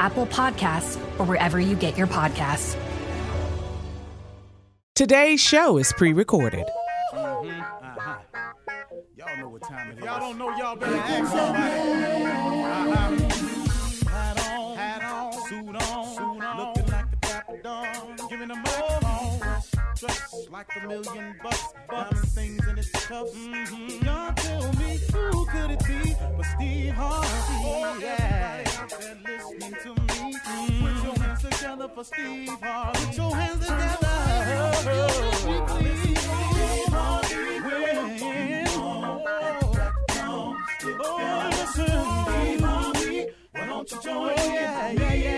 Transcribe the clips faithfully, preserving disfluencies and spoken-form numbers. Apple Podcasts, or wherever you get your podcasts. Today's show is pre-recorded. Mm-hmm. Uh-huh. Y'all know what time it is. Y'all don't know, y'all better ask somebody. Uh-huh. Hat on, hat on, suit on, suit on, looking like the Papa Don, giving them all dressed like a million bucks, bucks, things in its cuffs. Mm-hmm. Y'all tell me who could it be but Steve Harvey? Oh, yeah. Listening to me, put your hands together for Steve Harvey. Put your hands together. Oh, Steve Harvey. When oh, listen, Steve Harvey, why don't you join me? Yeah, yeah, yeah.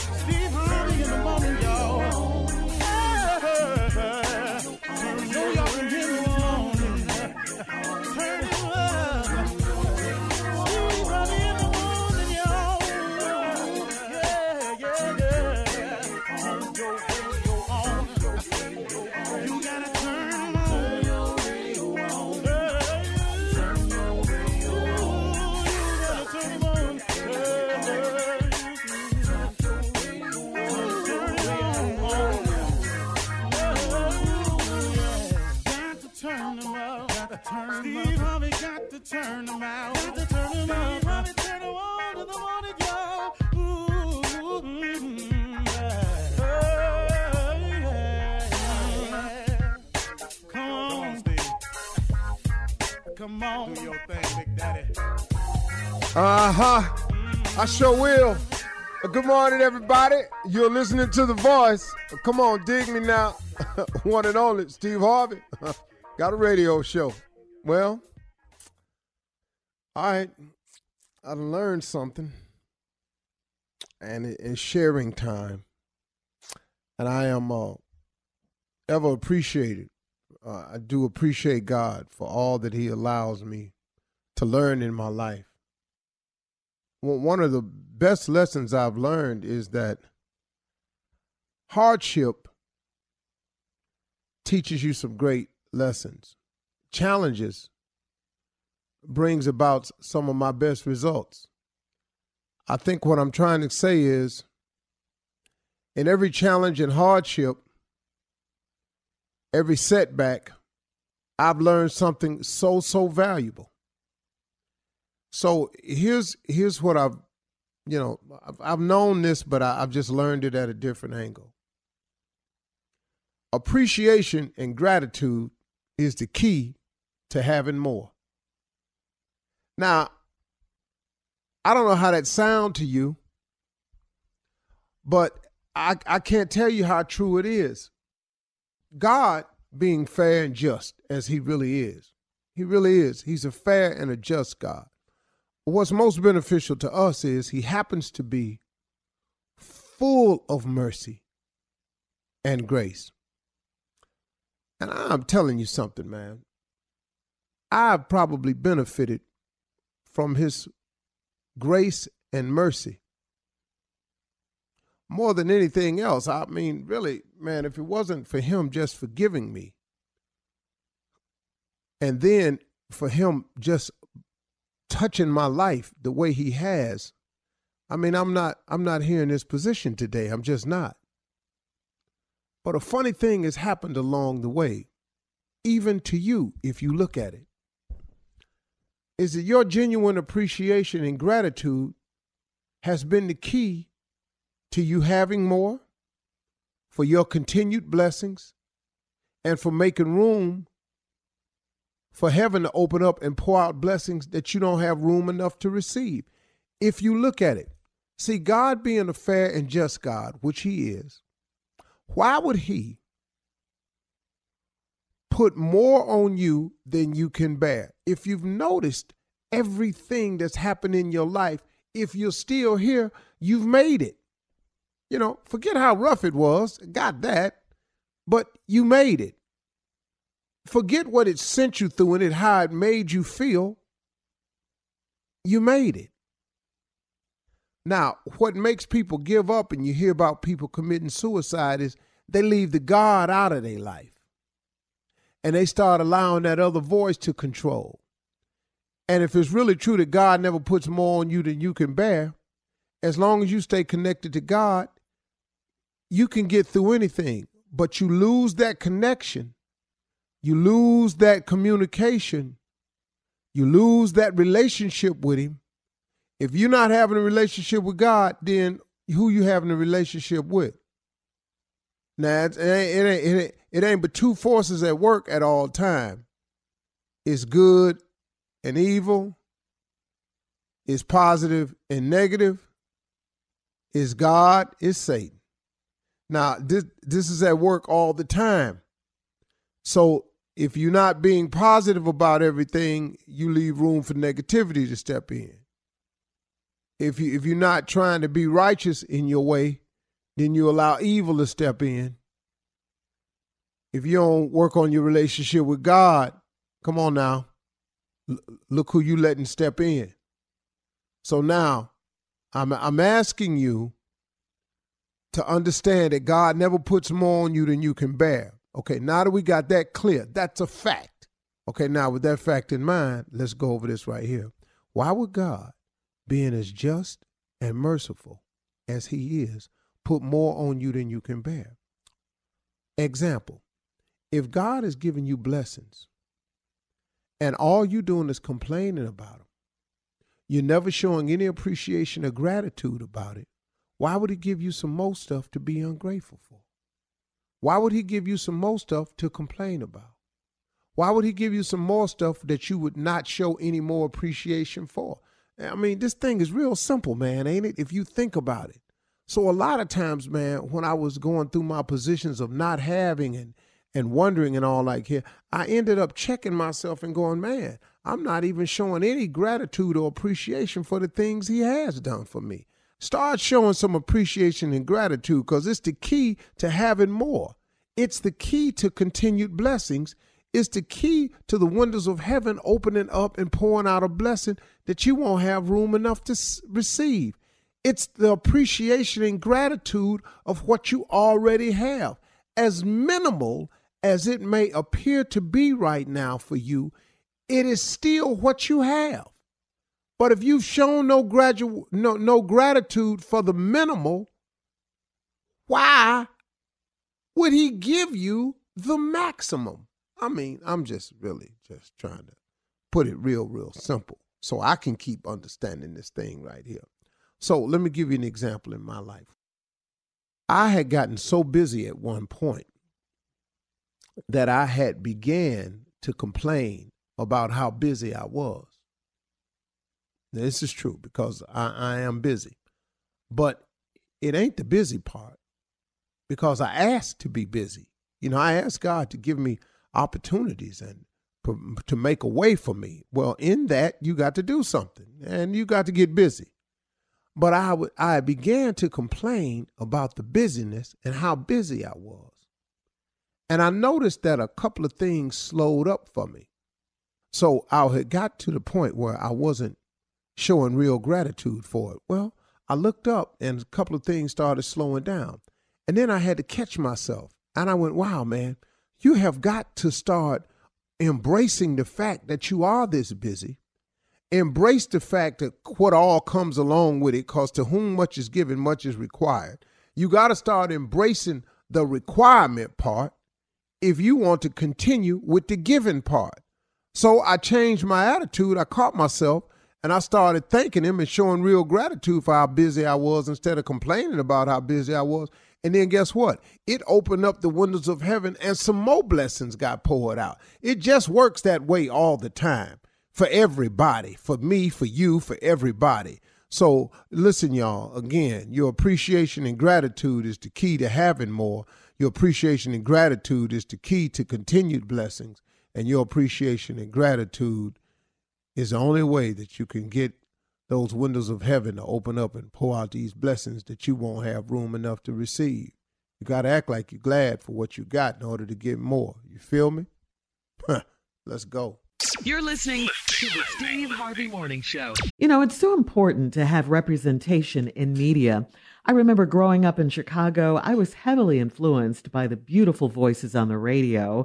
Turn them out. Got to turn them out. Got to turn them on to the morning, y'all. Ooh, mm-hmm. Oh, yeah. Yeah. Come on, Steve. Come on. Do your thing, Big Daddy. Uh-huh. Mm-hmm. I sure will. Good morning, everybody. You're listening to The Voice. Come on, dig me now. One and only, Steve Harvey. Got a radio show. Well... All right, I learned something, and it is sharing time, and I am uh, ever appreciated uh, I do appreciate God for all that he allows me to learn in my life. Well, one of the best lessons I've learned is that hardship teaches you some great lessons. Challenges brings about some of my best results. I think what I'm trying to say is, in every challenge and hardship, every setback, I've learned something so, so valuable. So here's here's what I've, you know, I've, I've known this, but I, I've just learned it at a different angle. Appreciation and gratitude is the key to having more. Now, I don't know how that sounds to you, but I, I can't tell you how true it is. God, being fair and just as he really is, he really is. He's a fair and a just God. What's most beneficial to us is he happens to be full of mercy and grace. And I'm telling you something, man. I've probably benefited from his grace and mercy more than anything else. I mean, really, man, if it wasn't for him just forgiving me, and then for him just touching my life the way he has, I mean, I'm not, I'm not here in this position today. I'm just not. But a funny thing has happened along the way, even to you, if you look at it, is that your genuine appreciation and gratitude has been the key to you having more, for your continued blessings, and for making room for heaven to open up and pour out blessings that you don't have room enough to receive, if you look at it. See, God being a fair and just God, which he is, why would he put more on you than you can bear? If you've noticed everything that's happened in your life, if you're still here, you've made it. You know, forget how rough it was, got that, but you made it. Forget what it sent you through and it, how it made you feel. You made it. Now, what makes people give up, and you hear about people committing suicide, is they leave the God out of their life. And they start allowing that other voice to control. And if it's really true that God never puts more on you than you can bear, as long as you stay connected to God, you can get through anything. But you lose that connection. You lose that communication. You lose that relationship with him. If you're not having a relationship with God, then who you having a relationship with? Now, it ain't, it ain't, it ain't, it ain't but two forces at work at all time. It's good and evil. It's positive and negative. It's God, it's Satan. Now, this, this is at work all the time. So if you're not being positive about everything, you leave room for negativity to step in. If you, if you're not trying to be righteous in your way, then you allow evil to step in. If you don't work on your relationship with God, come on now, L- look who you letting step in. So now I'm, I'm asking you to understand that God never puts more on you than you can bear. Okay, now that we got that clear, that's a fact. Okay, now with that fact in mind, let's go over this right here. Why would God, being as just and merciful as he is, put more on you than you can bear? Example, if God is giving you blessings and all you're doing is complaining about them, you're never showing any appreciation or gratitude about it, why would he give you some more stuff to be ungrateful for? Why would he give you some more stuff to complain about? Why would he give you some more stuff that you would not show any more appreciation for? I mean, this thing is real simple, man, ain't it? If you think about it. So a lot of times, man, when I was going through my positions of not having and, and wondering and all like here, I ended up checking myself and going, man, I'm not even showing any gratitude or appreciation for the things he has done for me. Start showing some appreciation and gratitude, because it's the key to having more. It's the key to continued blessings. is the key to the windows of heaven opening up and pouring out a blessing that you won't have room enough to receive. It's the appreciation and gratitude of what you already have. As minimal as it may appear to be right now for you, it is still what you have. But if you've shown no, gradu- no, no gratitude for the minimal, why would he give you the maximum? I mean, I'm just really just trying to put it real, real simple so I can keep understanding this thing right here. So let me give you an example in my life. I had gotten so busy at one point that I had began to complain about how busy I was. Now, this is true because I, I am busy, but it ain't the busy part because I asked to be busy. You know, I asked God to give me opportunities and to make a way for me. Well, in that, you got to do something and you got to get busy. But I, w- I began to complain about the busyness and how busy I was. And I noticed that a couple of things slowed up for me. So I had got to the point where I wasn't showing real gratitude for it. Well, I looked up and a couple of things started slowing down. And then I had to catch myself. And I went, wow, man, you have got to start embracing the fact that you are this busy. Embrace the fact that what all comes along with it, because to whom much is given, much is required. You got to start embracing the requirement part if you want to continue with the giving part. So I changed my attitude. I caught myself and I started thanking him and showing real gratitude for how busy I was instead of complaining about how busy I was. And then guess what? It opened up the windows of heaven and some more blessings got poured out. It just works that way all the time. For everybody, for me, for you, for everybody. So listen, y'all, again, your appreciation and gratitude is the key to having more. Your appreciation and gratitude is the key to continued blessings. And your appreciation and gratitude is the only way that you can get those windows of heaven to open up and pour out these blessings that you won't have room enough to receive. You got to act like you're glad for what you got in order to get more. You feel me? Let's go. You're listening to the Steve Harvey Morning Show. You know, it's so important to have representation in media. I remember growing up in Chicago, I was heavily influenced by the beautiful voices on the radio.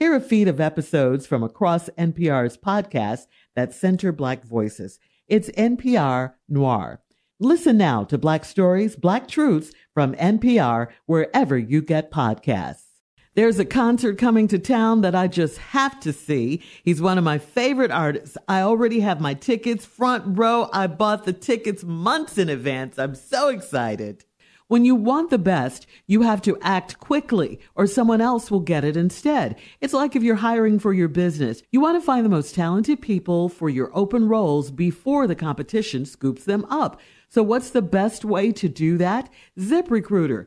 Hear a feed of episodes from across N P R's podcasts that center Black voices. It's N P R Noir. Listen now to Black Stories, Black Truths from N P R wherever you get podcasts. There's a concert coming to town that I just have to see. He's one of my favorite artists. I already have my tickets front row. I bought the tickets months in advance. I'm so excited. When you want the best, you have to act quickly or someone else will get it instead. It's like if you're hiring for your business. You want to find the most talented people for your open roles before the competition scoops them up. So what's the best way to do that? ZipRecruiter.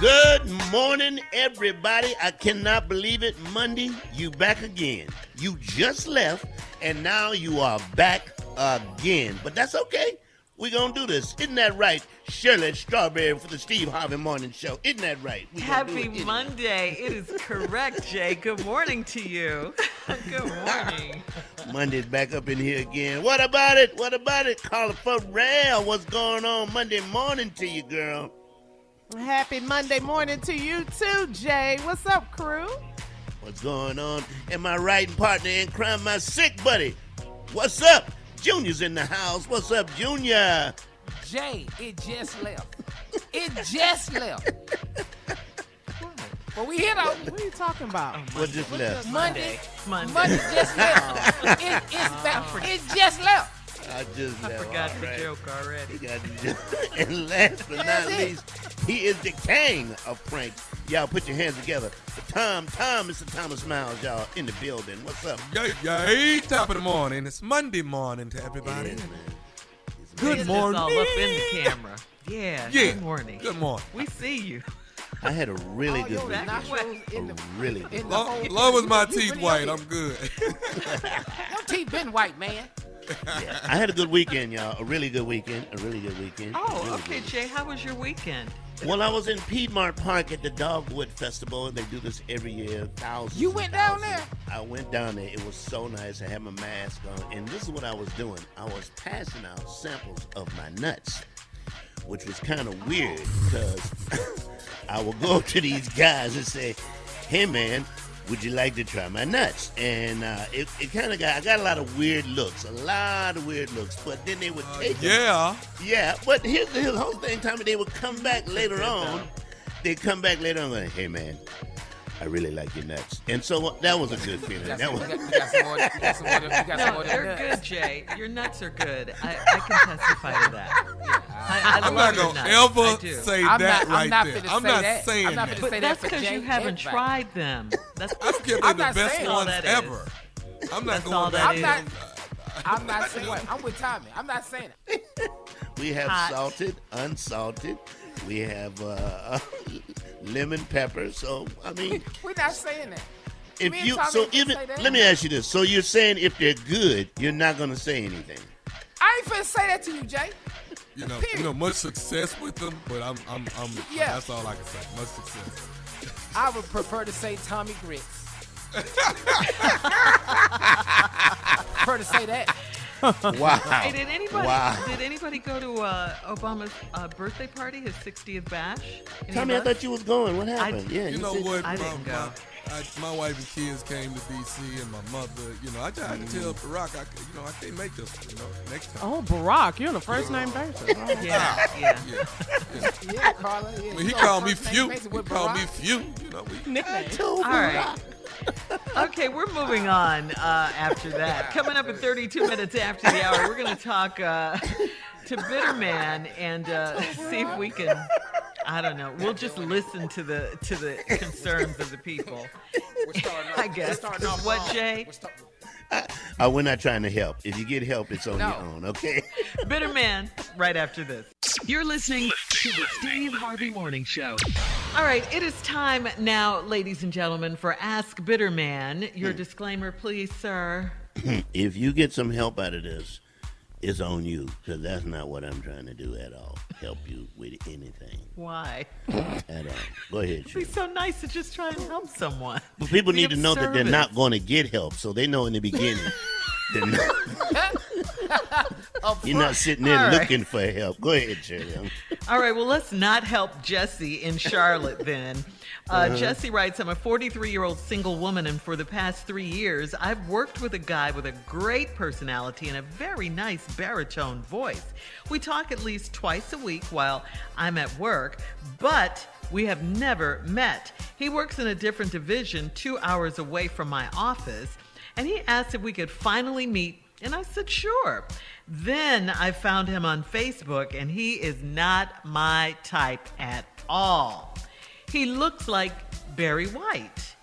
Good morning, everybody. I cannot believe it. Monday, you back again. You just left, and now you are back again. But that's okay. We're going to do this. Isn't that right? Shirley Strawberry for the Steve Harvey Morning Show. Isn't that right? Happy it, Monday. It? It is correct, Jay. Good morning to you. Good morning. Monday's back up in here again. What about it? What about it? Carla Farrell, what's going on Monday morning to you, girl? Happy Monday morning to you too, Jay. What's up, crew? What's going on? And my writing partner in crime, my sick buddy. What's up? Junior's in the house. What's up, Junior? Jay, it just left. It just left. Well, we hit out. What are you talking about? Oh, what just left? Monday. Monday. Monday just left. it, it's oh. it just left. I just I forgot the right. joke already. And last but not least, he is the king of pranks. Y'all put your hands together. For Tom, Tom, Mister Thomas Miles, y'all in the building. What's up? Yay, yay, top of the morning. It's Monday morning to everybody. It is, man. It's good it's morning. All up in the camera. Yeah, yeah. Good morning. Good morning. We see you. I had a really oh, good weekend. A really good weekend. Long, long as my teeth white, I'm good. Your teeth been white, man. Yeah, I had a good weekend, y'all. A really good weekend. A really good weekend. Oh, really okay, good. Jay. How was your weekend? Well, I was in Piedmont Park at the Dogwood Festival, and they do this every year. Thousands. You went thousands. down there? I went down there. It was so nice. I had my mask on, and this is what I was doing. I was passing out samples of my nuts, which was kind of weird because I would go to these guys and say, "Hey, man, would you like to try my nuts?" And uh, it, it kind of got, I got a lot of weird looks, a lot of weird looks, but then they would uh, take yeah. them. Yeah. Yeah, but here's the whole thing, Tommy, they would come back later on. They'd come back later on going, "Hey, man, I really like your nuts." And so uh, that was a good feeling. That some, was... We got, we got some more, we got some more, we got some more. No, they're good, Jay. Your nuts are good. I, I can testify to that. Yeah. I, I I'm love not going to ever say I'm that not, right I'm not there. I'm not that. saying I'm not that. But say that's because that you haven't everybody. tried them. That's I'm giving the best ones ever. Is. I'm not That's going all back. That I'm, not, I'm not saying what. I'm with Tommy. I'm not saying it. We have Hot. salted, unsalted. We have uh, lemon pepper. So, I mean. We're not saying that. If Me you so even let me ask you this. So you're saying if they're good, you're not gonna say anything. I ain't finna say that to you, Jay. You know, Period. you know, much success with them, but I'm, I'm, I'm. Yeah. That's all I can say. Much success. I would prefer to say Tommy Grits. prefer to say that. Wow. Hey, did anybody wow. did anybody go to uh, Obama's uh, birthday party, his sixtieth bash? Tommy, I thought you was going. What happened? I, yeah, you, you know said, what? I didn't go. My, I, my wife and kids came to D C and my mother, you know, I just had to tell Barack, I, you know, I can't make this, you know, next time. Oh, Barack, you're the first yeah. name basis. Oh, yeah, yeah, yeah. Yeah, yeah. yeah Carla, yeah. When he called me few, he Barack. called me few, you know. We, I told All right. Okay, we're moving on uh, after that. Coming up at thirty-two minutes after the hour, we're going to talk uh, to Bitterman and uh, see if we can... I don't know. We'll just listen to the to the concerns of the people. We're starting off, I guess. We're starting off what, Jay? We're start- I, I, we're not trying to help. If you get help, it's on no. your own, okay? Bitterman, right after this. You're listening to the Steve Harvey Morning Show. All right, it is time now, ladies and gentlemen, for Ask Bitterman. Your hmm. disclaimer, please, sir. If you get some help out of this, it's on you, because that's not what I'm trying to do at all. Help you with anything. Why? At all. Go ahead. It'd be so nice to just try and help someone. But people need to know that they're not going to get help, so they know in the beginning. They're not. You're not sitting there right. looking for help. Go ahead, Sherry. All right, well, let's not help Jesse in Charlotte then. Uh, uh-huh. Jesse writes, I'm a forty-three-year-old single woman, and for the past three years, I've worked with a guy with a great personality and a very nice baritone voice. We talk at least twice a week while I'm at work, but we have never met. He works in a different division two hours away from my office, and he asked if we could finally meet. And I said, sure. Then I found him on Facebook, and he is not my type at all. He looks like Barry White.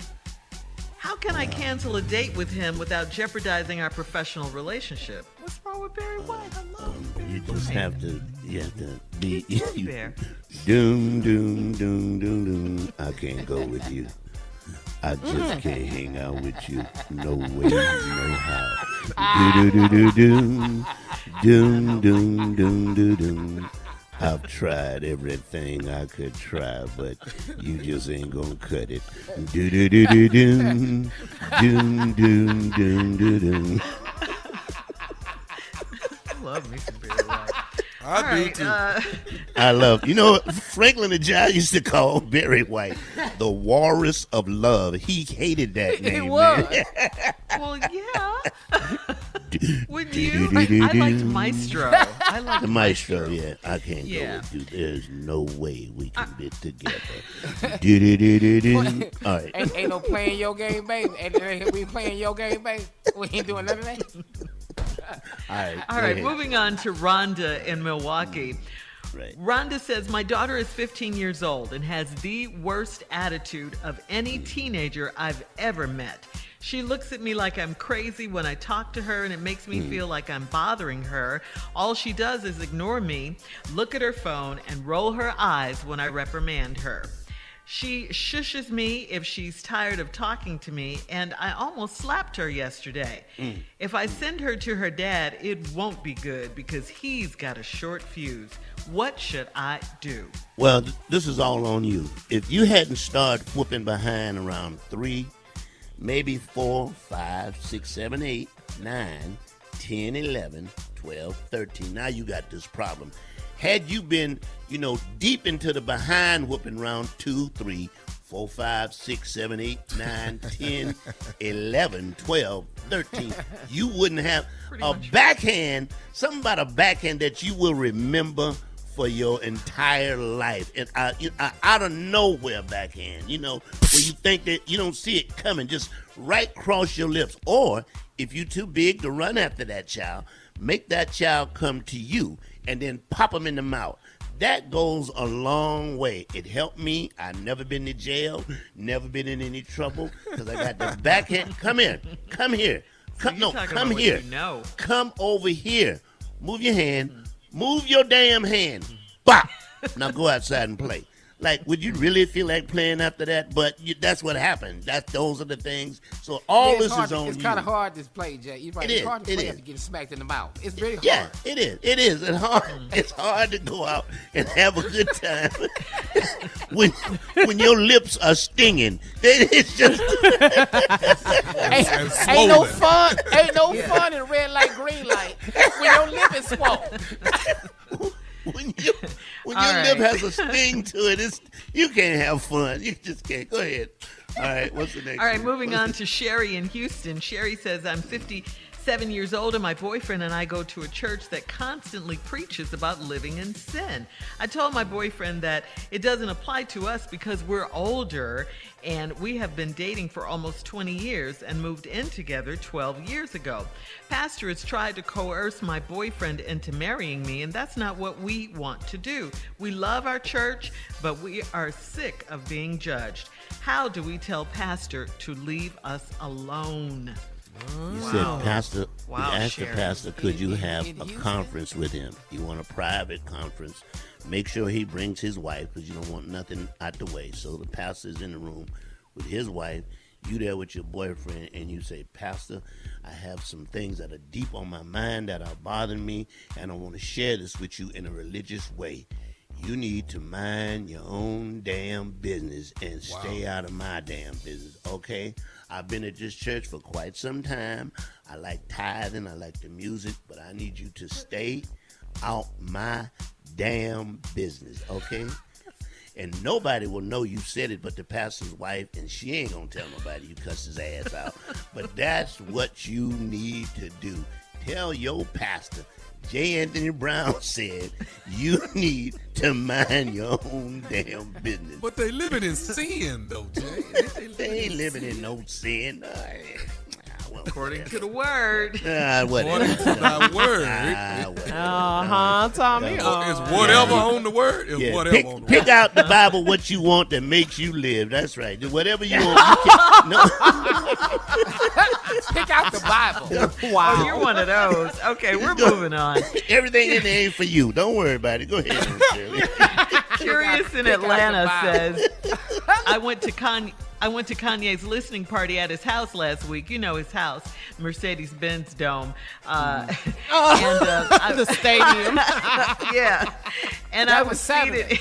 How can I cancel a date with him without jeopardizing our professional relationship? What's wrong with Barry White? I love um, Barry You just White. have to, you have to be. You, Bear. Doom, doom, doom, doom, doom. I can't go with you. I just mm. can't hang out with you. No way, no how. Do do do do do, doom doom doom do doom. I've tried everything I could try, but you just ain't gonna cut it. Do do do do do, doom doom doom do do. Love me some Barry White. I All do right, too. Uh... I love, you know, Franklin and John used to call Barry White the walrus of love. He hated that name. It was. Man. Well, yeah. Would you? I liked Maestro. I liked the Maestro. Maestro. Yeah, I can't yeah. go with you. There's no way we can I... be together. All right. Ain't, ain't no playing your game, baby. Ain't, we playing your game, baby. We ain't doing nothing. All right, All right moving on to Rhonda in Milwaukee. Right. Rhonda says, my daughter is fifteen years old and has the worst attitude of any teenager I've ever met. She looks at me like I'm crazy when I talk to her, and it makes me mm. feel like I'm bothering her. All she does is ignore me, look at her phone, and roll her eyes when I reprimand her. She shushes me if she's tired of talking to me, and I almost slapped her yesterday. Mm. If I send her to her dad, it won't be good because he's got a short fuse. What should I do? Well, th- this is all on you. If you hadn't started whooping behind around three, maybe four, five, six, seven, eight, nine, ten, eleven, twelve, thirteen, now you got this problem. Had you been, you know, deep into the behind whooping round two, three, four, five, six, seven, eight, nine, ten, eleven, twelve, thirteen, you wouldn't have Pretty a much. backhand, something about a backhand that you will remember for your entire life. And I, I, out of nowhere backhand, you know, where you think that you don't see it coming, just right across your lips. Or if you're too big to run after that child, make that child come to you. And then pop them in the mouth. That goes a long way. It helped me. I've never been to jail, never been in any trouble, because I got the backhand. Come in. Come here. come, no, come here. You know. Come over here. Move your hand. Mm-hmm. Move your damn hand. Mm-hmm. Bop. Now go outside and play. Like, would you really feel like playing after that? But you, that's what happened. That's, those are the things. So all yeah, this hard, is on it's you. It's kind of hard to play, Jay. You're right. It it's is, hard to it play is. After getting smacked in the mouth. It's really it, yeah, hard. Yeah, it is. It is. It's hard. It's hard to go out and have a good time when when your lips are stinging. It's just ain't, ain't no fun. Ain't no yeah. fun in red light, green light when your lip is swollen. When, you, when your right. lip has a sting to it, it's, you can't have fun. You just can't. Go ahead. All right, what's the next All right, one? moving what's on the... to Sherry in Houston. Sherry says, I'm fifty-seven years old, and my boyfriend and I go to a church that constantly preaches about living in sin. I told my boyfriend that it doesn't apply to us because we're older, and we have been dating for almost twenty years and moved in together twelve years ago. Pastor has tried to coerce my boyfriend into marrying me, and that's not what we want to do. We love our church, but we are sick of being judged. How do we tell Pastor to leave us alone? You wow. said, Pastor, wow, asked Sherry. the pastor, could you have a conference with him? You want a private conference. Make sure he brings his wife because you don't want nothing out the way. So the pastor's in the room with his wife. You there with your boyfriend, and you say, Pastor, I have some things that are deep on my mind that are bothering me, and I want to share this with you in a religious way. You need to mind your own damn business and wow. stay out of my damn business, okay? I've been at this church for quite some time. I like tithing. I like the music, but I need you to stay out my damn business, okay? And nobody will know you said it but the pastor's wife, and she ain't going to tell nobody you cussed his ass out. But that's what you need to do. Tell your pastor, J. Anthony Brown said, you need to mind your own damn business. But they living in sin, though, Jay. They, they ain't living in, in no sin. Well, according to the word. Uh, according to the word. Uh, uh-huh, Tommy. Uh, it's whatever yeah. on the word. It's yeah. whatever pick, on the pick word. Pick out the Bible what you want that makes you live. That's right. Whatever you want. You can, no. Pick out the Bible. Wow. Oh, you're one of those. Okay, we're moving on. Everything in there ain't for you. Don't worry about it. Go ahead. Curious in Atlanta says, I went to Kanye. I went to Kanye's listening party at his house last week. You know his house, Mercedes-Benz Dome. Uh, oh, and, uh, I, the stadium. yeah. And that I was, was seated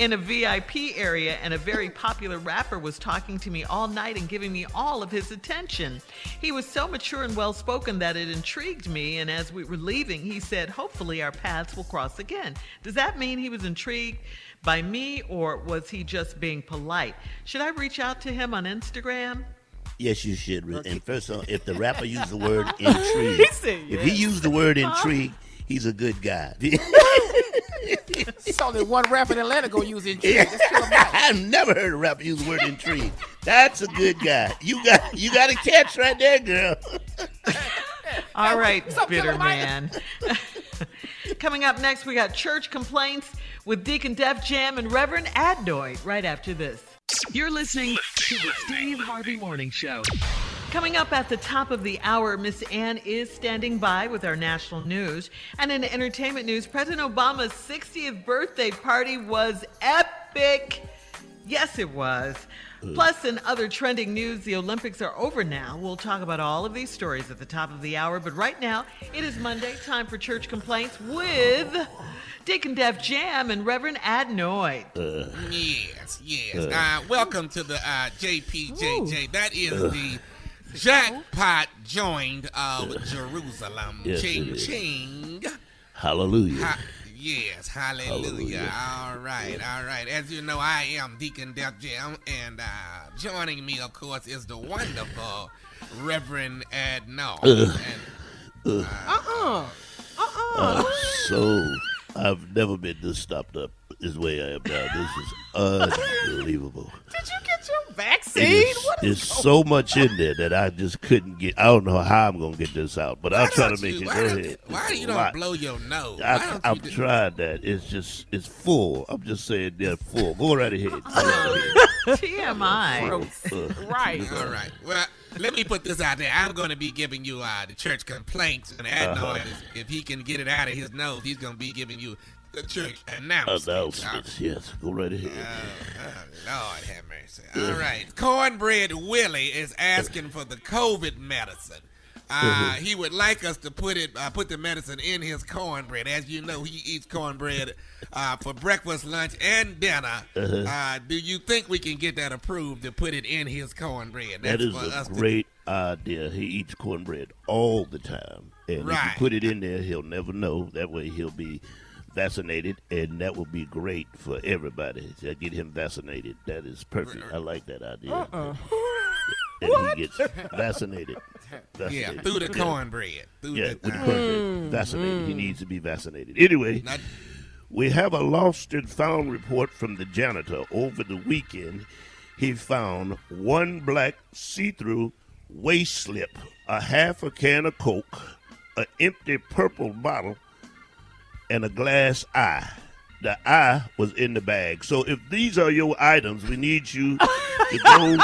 in a V I P area, and a very popular rapper was talking to me all night and giving me all of his attention. He was so mature and well-spoken that it intrigued me, and as we were leaving, he said, hopefully our paths will cross again. Does that mean he was intrigued by me, or was he just being polite? Should I reach out to him on Instagram? Yes, you should. Okay. And first of all, if the rapper used the word intrigue, he if he used the word intrigue, he's a good guy. It's only one rapper in Atlanta gonna use intrigue. I've never heard a rapper use the word intrigue. That's a good guy. You got you got a catch right there, girl. All right, Bitterman. Coming up next, we got church complaints with Deacon Def Jam and Reverend Adnoy right after this. You're listening to the Steve Harvey Morning Show. Coming up at the top of the hour, Miss Ann is standing by with our national news. And in entertainment news, President Obama's sixtieth birthday party was epic. Yes, it was. Plus, in other trending news, the Olympics are over now. We'll talk about all of these stories at the top of the hour. But right now, it is Monday, time for church complaints with Deacon Def Jam and Reverend Adnoy. Uh, yes, yes. Uh, uh, welcome to the uh, J P J J. Ooh. That is uh, the jackpot joined uh, with Jerusalem. Yes, ching, ching. Hallelujah. Ha- Yes, hallelujah. hallelujah. All right, yeah. all right. As you know, I am Deacon Def Jam, and uh, joining me, of course, is the wonderful Reverend Adnoy. Uh, uh, uh-uh. Uh-uh. Uh, so, I've never been this stopped up this way I am now. This is unbelievable. Did you get your vaccine? Is, what is there's going? so much in there that I just couldn't get. I don't know how I'm going to get this out, but why I'm trying to make you, it go ahead. Why do you don't blow your nose? I, I'm do- trying that. It's just, it's full. I'm just saying they're full. Go right ahead. T M I. Right. All right. Well, Let me put this out there. I'm going to be giving you uh, the church complaints and Adnoy. Uh-huh. If he can get it out of his nose, he's going to be giving you the church announcements. Announcements, yes. Go right ahead. Oh, oh, Lord have mercy. All uh, right. Cornbread Willie is asking for the COVID medicine. Uh, he would like us to put it, uh, put the medicine in his cornbread. As you know, he eats cornbread uh, for breakfast, lunch, and dinner. Uh-huh. Uh, do you think we can get that approved to put it in his cornbread? That's that is for a us great to... idea. He eats cornbread all the time. And right. if you put it in there, he'll never know. That way he'll be vaccinated, and that will be great for everybody. So get him vaccinated. That is perfect. I like that idea. Uh-uh. And what? He gets vaccinated. vaccinated. Yeah, through the yeah. cornbread. Through yeah, the, with the cornbread. Mm, vaccinated. Mm. He needs to be vaccinated. Anyway, Not- we have a lost and found report from the janitor. Over the weekend, he found one black see-through waist slip, a half a can of Coke, an empty purple bottle, and a glass eye. The eye was in the bag. So if these are your items, we need you to go.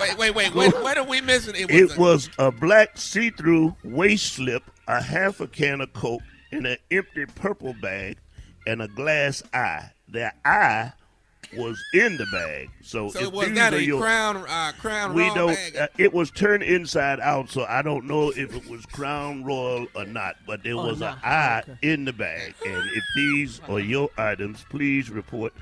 Wait, wait, wait. What, what are we missing? It was, it a... was a black see-through waist slip, a half a can of Coke, and an empty purple bag, and a glass eye. The eye was in the bag. So, so if was these that are a your, crown, uh, crown we royal bag? Uh, it was turned inside out, so I don't know if it was crown royal or not, but there oh, was no. an eye okay. in the bag. And if these are your items, please report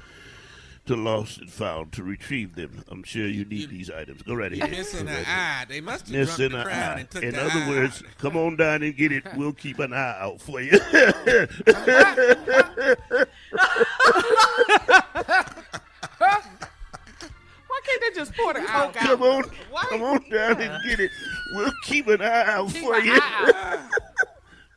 to Lost and Found to retrieve them. I'm sure you need you, these items. Go right ahead. Missing an eye. They must have dropped the crown eye. And took in the other eye words, out. Come on down and get it. We'll keep an eye out for you. Why can't they just pour the Coke out? Come on, Why? come on down yeah. and get it. We'll keep an eye out keep for you. Out.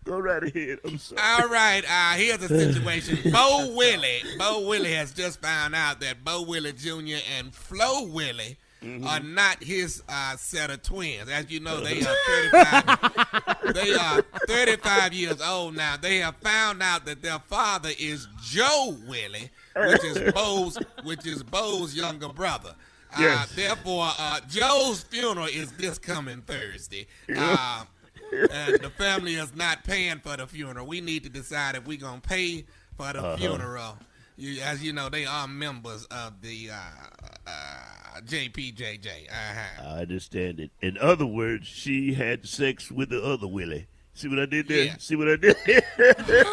Go right ahead. I'm sorry. All right. Uh, here's the situation. Bo Willie. Bo Willie has just found out that Bo Willie Junior and Flo Willie mm-hmm. are not his uh, set of twins. As you know, they are thirty-five. They are thirty-five years old now. They have found out that their father is Joe Willie, which is Bo's, which is Bo's younger brother. Yes. Uh, therefore, uh, Joe's funeral is this coming Thursday. Yeah. Uh, and the family is not paying for the funeral. We need to decide if we're going to pay for the uh-huh. funeral. You, as you know, they are members of the uh, uh, J P J J. Uh-huh. I understand it. In other words, she had sex with the other Willie. See what I did there? Yeah. See what I did there?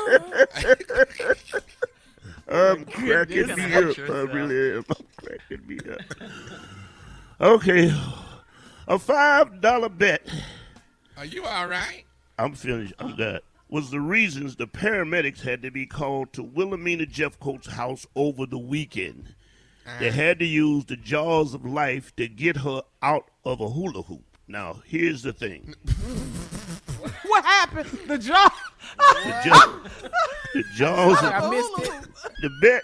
I'm cracking me up. I really am. I'm cracking me up. Okay. A five dollar bet. Are you all right? I'm finished. I'm done. Was the reasons the paramedics had to be called to Wilhelmina Jeffcoat's house over the weekend. Uh-huh. They had to use the jaws of life to get her out of a hula hoop. Now, here's the thing. What happened? The jaws. The, jaw, the jaws. Sorry, of, I missed it. The bet.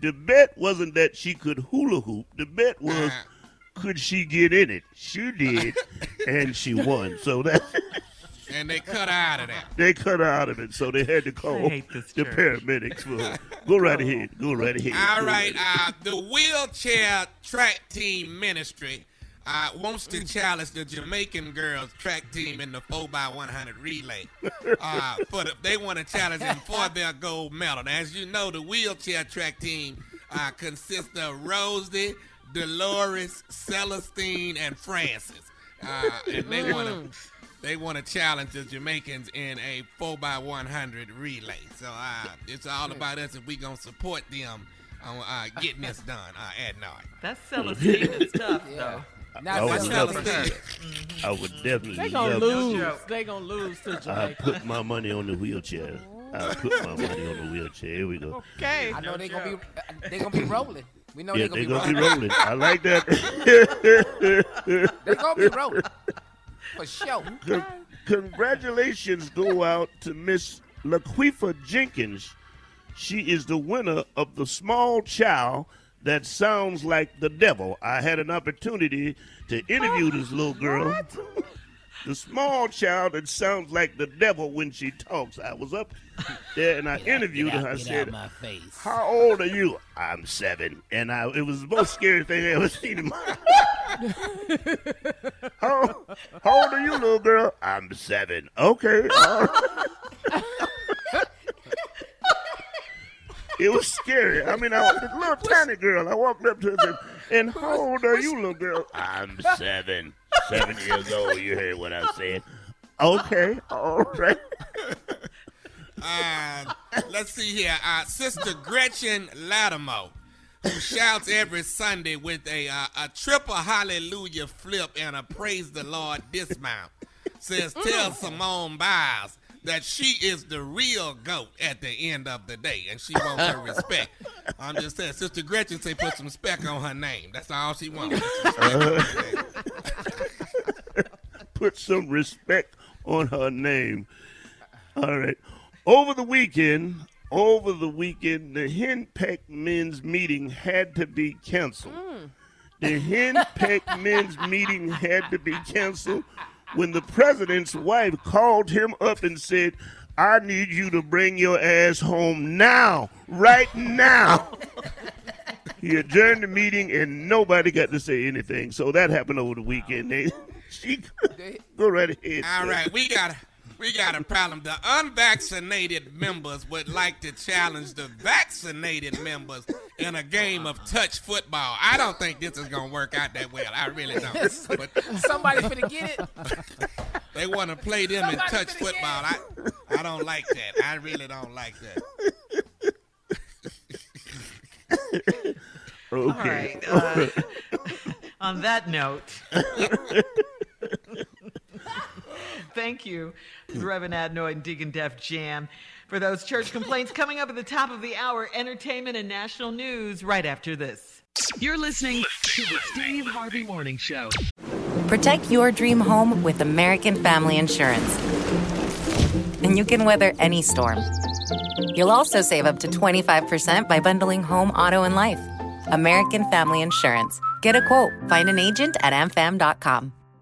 The bet wasn't that she could hula hoop. The bet was. Uh-huh. Could she get in it? She did, and she won. So that and they cut her out of that. They cut her out of it, so they had to call the church. paramedics. For Go right ahead. Go right ahead. All Go right. right ahead. Uh, the wheelchair track team ministry uh, wants to challenge the Jamaican girls track team in the four by one hundred relay. Uh, for the, they want to challenge them for their gold medal. Now, as you know, the wheelchair track team uh, consists of Rosie, Dolores, Celestine, and Francis, uh, and they want to they want to challenge the Jamaicans in a four by one hundred relay. So uh, it's all about us if we gonna support them on uh, getting this done uh, at night. That's Celestine stuff, yeah. though. Not I, would Celestine. I would definitely. They gonna lose. It. They gonna lose to Jamaica. I put my money on the wheelchair. I put my money on the wheelchair. Here we go. Okay. I know they gonna be they gonna be rolling. We know yeah, they're going to be rolling. I like that. They're going to be rolling. For sure. Con- congratulations go out to Miss Laquifa Jenkins. She is the winner of the small child that sounds like the devil. I had an opportunity to interview oh, this little girl. What? The small child that sounds like the devil when she talks. I was up there and I get interviewed out, her. Out, I said, my face. How old are you? I'm seven. And I, it was the most scary thing I ever seen in my life. how, how old are you, little girl? I'm seven. Okay. It was scary. I mean, I was a little tiny girl. I walked up to her and how old are you, little girl? I'm seven. Seven years old. You heard what I said. Okay. All right. Uh, let's see here. Uh, Sister Gretchen Latimo, who shouts every Sunday with a, uh, a triple hallelujah flip and a praise the Lord dismount, says, tell Simone Biles that she is the real goat at the end of the day, and she wants her respect. I'm just saying, Sister Gretchen say put some speck on her name. That's all she wants. Uh, put some respect on her name. All right. Over the weekend, over the weekend, the Henpeck men's meeting had to be canceled. Mm. The Henpeck men's meeting had to be canceled. When the president's wife called him up and said, I need you to bring your ass home now, right now. He adjourned the meeting and nobody got to say anything. So that happened over the weekend. They, she, go right ahead. All right, we got, we got a problem. The unvaccinated members would like to challenge the vaccinated members in a game of touch football. I don't think this is going to work out that well. I really don't. But somebody finna get it. They want to play them Somebody in touch football. I, I don't like that. I really don't like that. Okay. All right. Uh, on that note, thank you, Reverend Adnoy and Deacon Def Jam. For those church complaints, coming up at the top of the hour, entertainment and national news right after this. You're listening to the Steve Harvey Morning Show. Protect your dream home with American Family Insurance, and you can weather any storm. You'll also save up to twenty-five percent by bundling home, auto, and life. American Family Insurance. Get a quote. Find an agent at a m fam dot com.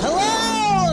Hello,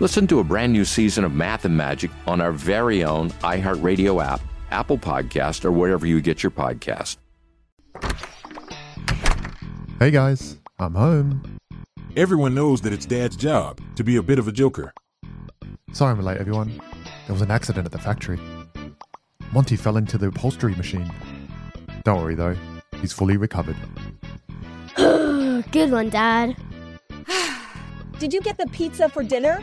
Listen to a brand new season of Math and Magic on our very own iHeartRadio app, Apple Podcast, or wherever you get your podcast. Hey guys, I'm home. Everyone knows that it's Dad's job to be a bit of a joker. Sorry I'm late, everyone. There was an accident at the factory. Monty fell into the upholstery machine. Don't worry, though. He's fully recovered. Good one, Dad. Did you get the pizza for dinner?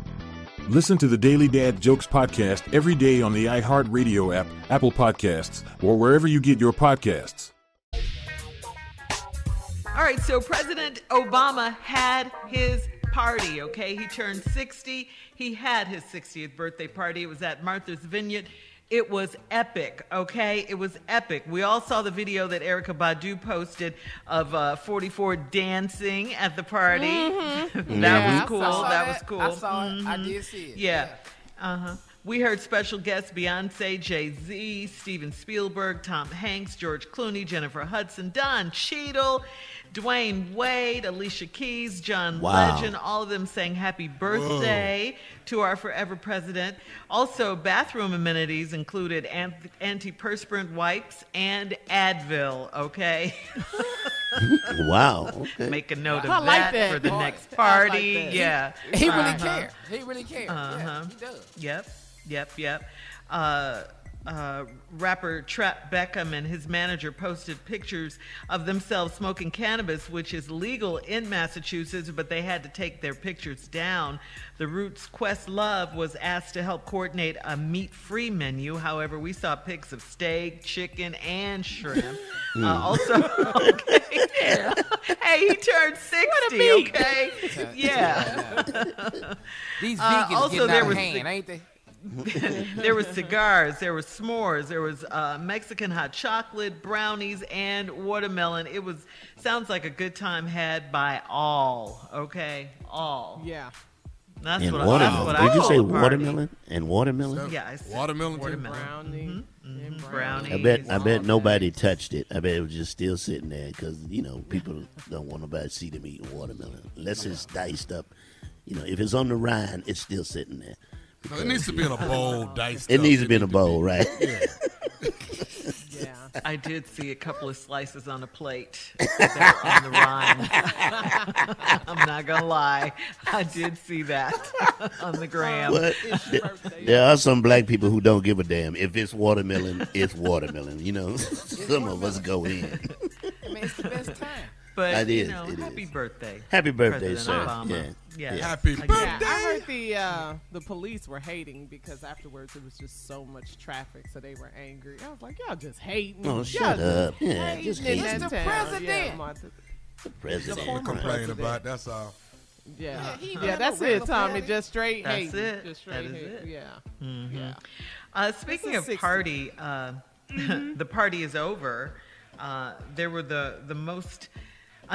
Listen to the Daily Dad Jokes podcast every day on the iHeartRadio app, Apple Podcasts, or wherever you get your podcasts. All right, so President Obama had his party, okay? He turned sixty. He had his sixtieth birthday party. It was at Martha's Vineyard. It was epic, okay? It was epic. We all saw the video that Erykah Badu posted of uh, forty-four dancing at the party. Mm-hmm. that yeah, was cool. That it. was cool. I saw it. Mm-hmm. I did see it. Yeah. yeah. Uh-huh. We heard special guests Beyonce, Jay-Z, Steven Spielberg, Tom Hanks, George Clooney, Jennifer Hudson, Don Cheadle, Dwayne Wade, Alicia Keys, John wow. Legend, all of them saying happy birthday Whoa. to our forever president. Also, bathroom amenities included anti- antiperspirant wipes and Advil, okay? Wow. Okay. Make a note wow. of like that, that for the Boy, next party. Like yeah. He really uh-huh. cares. He really cares. Uh-huh. Yeah, he does. Yep, yep, yep. Uh, Uh, rapper Trap Beckham and his manager posted pictures of themselves smoking cannabis, which is legal in Massachusetts, but they had to take their pictures down. The Roots Questlove was asked to help coordinate a meat-free menu. However, we saw pics of steak, chicken, and shrimp. Mm. Uh, also, okay. yeah. Hey, he turned sixty, what a beat. Okay? Yeah. These vegans uh, also, getting there out was of hand, the- ain't they? There were cigars, there were s'mores, there was uh, Mexican hot chocolate, brownies, and watermelon. It was sounds like a good time had by all. Okay, all. Yeah, that's and what watermelon. I. That's what Did I you say watermelon and watermelon? So, yeah, I said watermelon, watermelon. And brownie. Mm-hmm. Mm, brownies. I bet I bet nobody touched it. I bet it was just still sitting there because you know people don't want nobody to see them eating watermelon unless it's diced up. You know, if it's on the rind, it's still sitting there. No, it needs to be in a bowl, diced It up. needs to be in a bowl, right? Yeah. yeah. I did see a couple of slices on a plate that were on the rind. I'm not going to lie. I did see that on the gram. What? There are some black people who don't give a damn. If it's watermelon, it's watermelon. You know, some of us go in. I mean, it's the best time. But, is, you know, happy is. birthday. Happy birthday, sir. Yeah. Yeah. yeah. Happy like, birthday. Yeah, I heard the uh, the police were hating because afterwards it was just so much traffic, so they were angry. I was like, y'all just hating. Oh, y'all shut up. Yeah, just hating. It's the president. Yeah, Martha, the president. That's what we're complaining about. That's all. Yeah. Yeah, yeah that's it, Tommy. Party. Just straight that's hating. That's it. Just straight that is hating. It. Yeah. Mm-hmm. yeah. Uh, speaking of party, uh, mm-hmm. the party is over. Uh, there were the, the most...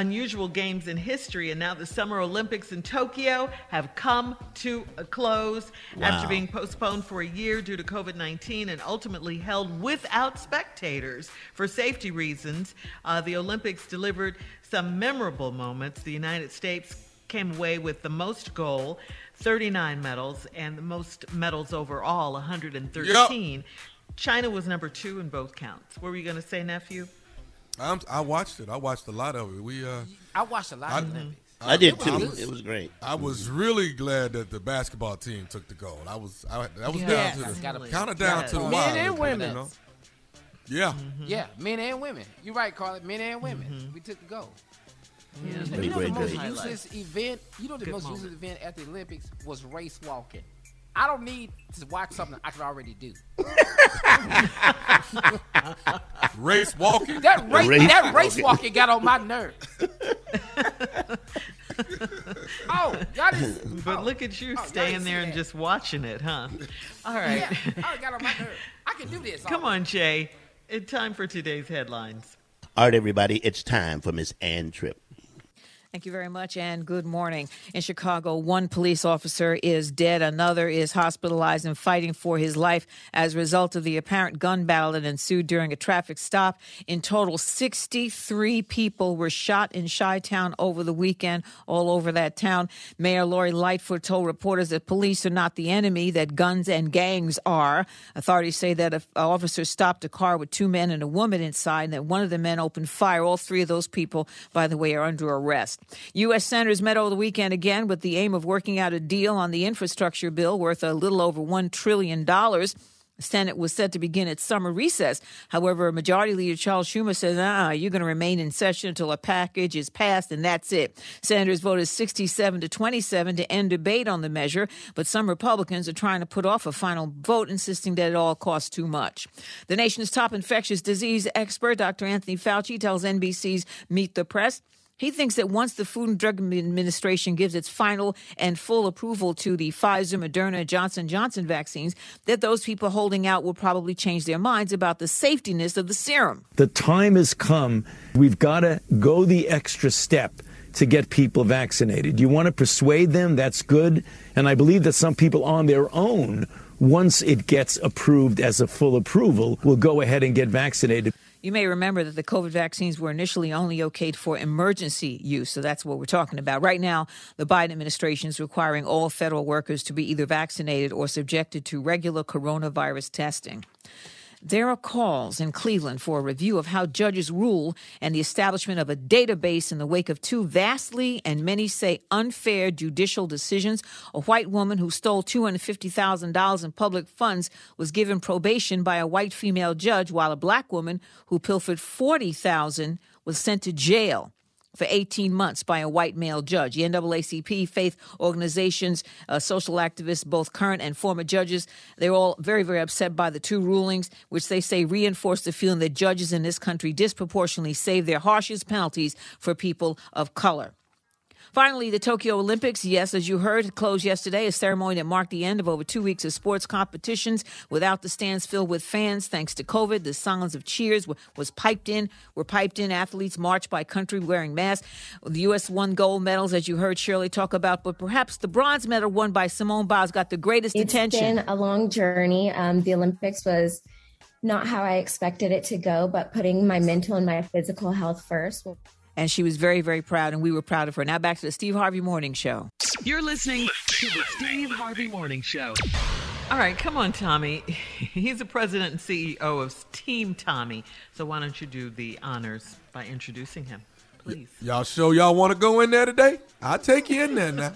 unusual games in history, and now the Summer Olympics in Tokyo have come to a close wow. after being postponed for a year due to covid nineteen and ultimately held without spectators for safety reasons. Uh, the Olympics delivered some memorable moments. The United States came away with the most gold. thirty-nine medals, and the most medals overall, one hundred thirteen. Yep. China was number two in both counts. What were you going to say, nephew? I'm, I watched it. I watched a lot of it. We. Uh, I watched a lot I, of it. I, I did too. I was, it was great. I was really glad that the basketball team took the gold. I was. I, that was yes, down to the kind of down yes. to the wire. Men and women. You know? Yeah. Mm-hmm. Yeah, men and women. You're right, Carla. Men and women. Mm-hmm. We took the gold. Yeah. Mm-hmm. You know the most day. useless event. You know the Good most moment. useless event at the Olympics was race walking. I don't need to watch something I can already do. Race walking. That race, race that race walking. walking got on my nerves. Oh, y'all just, but oh, look at you oh, staying there and just watching it, huh? All right. Yeah, I got on my nerves. I can do this. Come on, Jay. It's time for today's headlines. All right, everybody, it's time for Miss Ann Tripp. Thank you very much, and good morning. In Chicago, one police officer is dead. Another is hospitalized and fighting for his life as a result of the apparent gun battle that ensued during a traffic stop. In total, sixty-three people were shot in Chi-Town over the weekend, all over that town. Mayor Lori Lightfoot told reporters that police are not the enemy, that guns and gangs are. Authorities say that an officer stopped a car with two men and a woman inside, and that one of the men opened fire. All three of those people, by the way, are under arrest. U S senators met over the weekend again with the aim of working out a deal on the infrastructure bill worth a little over one trillion dollars. The Senate was set to begin its summer recess. However, Majority Leader Charles Schumer says, uh-uh, you're going to remain in session until a package is passed, and that's it. Senators voted sixty-seven to twenty-seven to end debate on the measure, but some Republicans are trying to put off a final vote, insisting that it all costs too much. The nation's top infectious disease expert, Doctor Anthony Fauci, tells N B C's Meet the Press he thinks that once the Food and Drug Administration gives its final and full approval to the Pfizer, Moderna, and Johnson and Johnson vaccines, that those people holding out will probably change their minds about the safetiness of the serum. The time has come. We've got to go the extra step to get people vaccinated. You want to persuade them, that's good. And I believe that some people on their own, once it gets approved as a full approval, will go ahead and get vaccinated. You may remember that the COVID vaccines were initially only okayed for emergency use. So that's what we're talking about. Right now, the Biden administration is requiring all federal workers to be either vaccinated or subjected to regular coronavirus testing. There are calls in Cleveland for a review of how judges rule and the establishment of a database in the wake of two vastly, and many say unfair, judicial decisions. A white woman who stole two hundred fifty thousand dollars in public funds was given probation by a white female judge, while a black woman who pilfered forty thousand dollars was sent to jail for eighteen months by a white male judge. The N double A C P, faith organizations, uh, social activists, both current and former judges, they're all very, very upset by the two rulings, which they say reinforce the feeling that judges in this country disproportionately save their harshest penalties for people of color. Finally, the Tokyo Olympics, yes, as you heard, closed yesterday, a ceremony that marked the end of over two weeks of sports competitions without the stands filled with fans. Thanks to COVID, the sounds of cheers were, was piped in, were piped in. Athletes marched by country wearing masks. The U S won gold medals, as you heard Shirley talk about, but perhaps the bronze medal won by Simone Biles got the greatest it's attention. It's been a long journey. Um, the Olympics was not how I expected it to go, but putting my mental and my physical health first. And she was very, very proud, and we were proud of her. Now back to the Steve Harvey Morning Show. You're listening to the Steve Harvey Morning Show. All right, come on, Tommy. He's the president and C E O of Team Tommy. So why don't you do the honors by introducing him, please? Y- y'all show y'all want to go in there today? I'll take you in there now.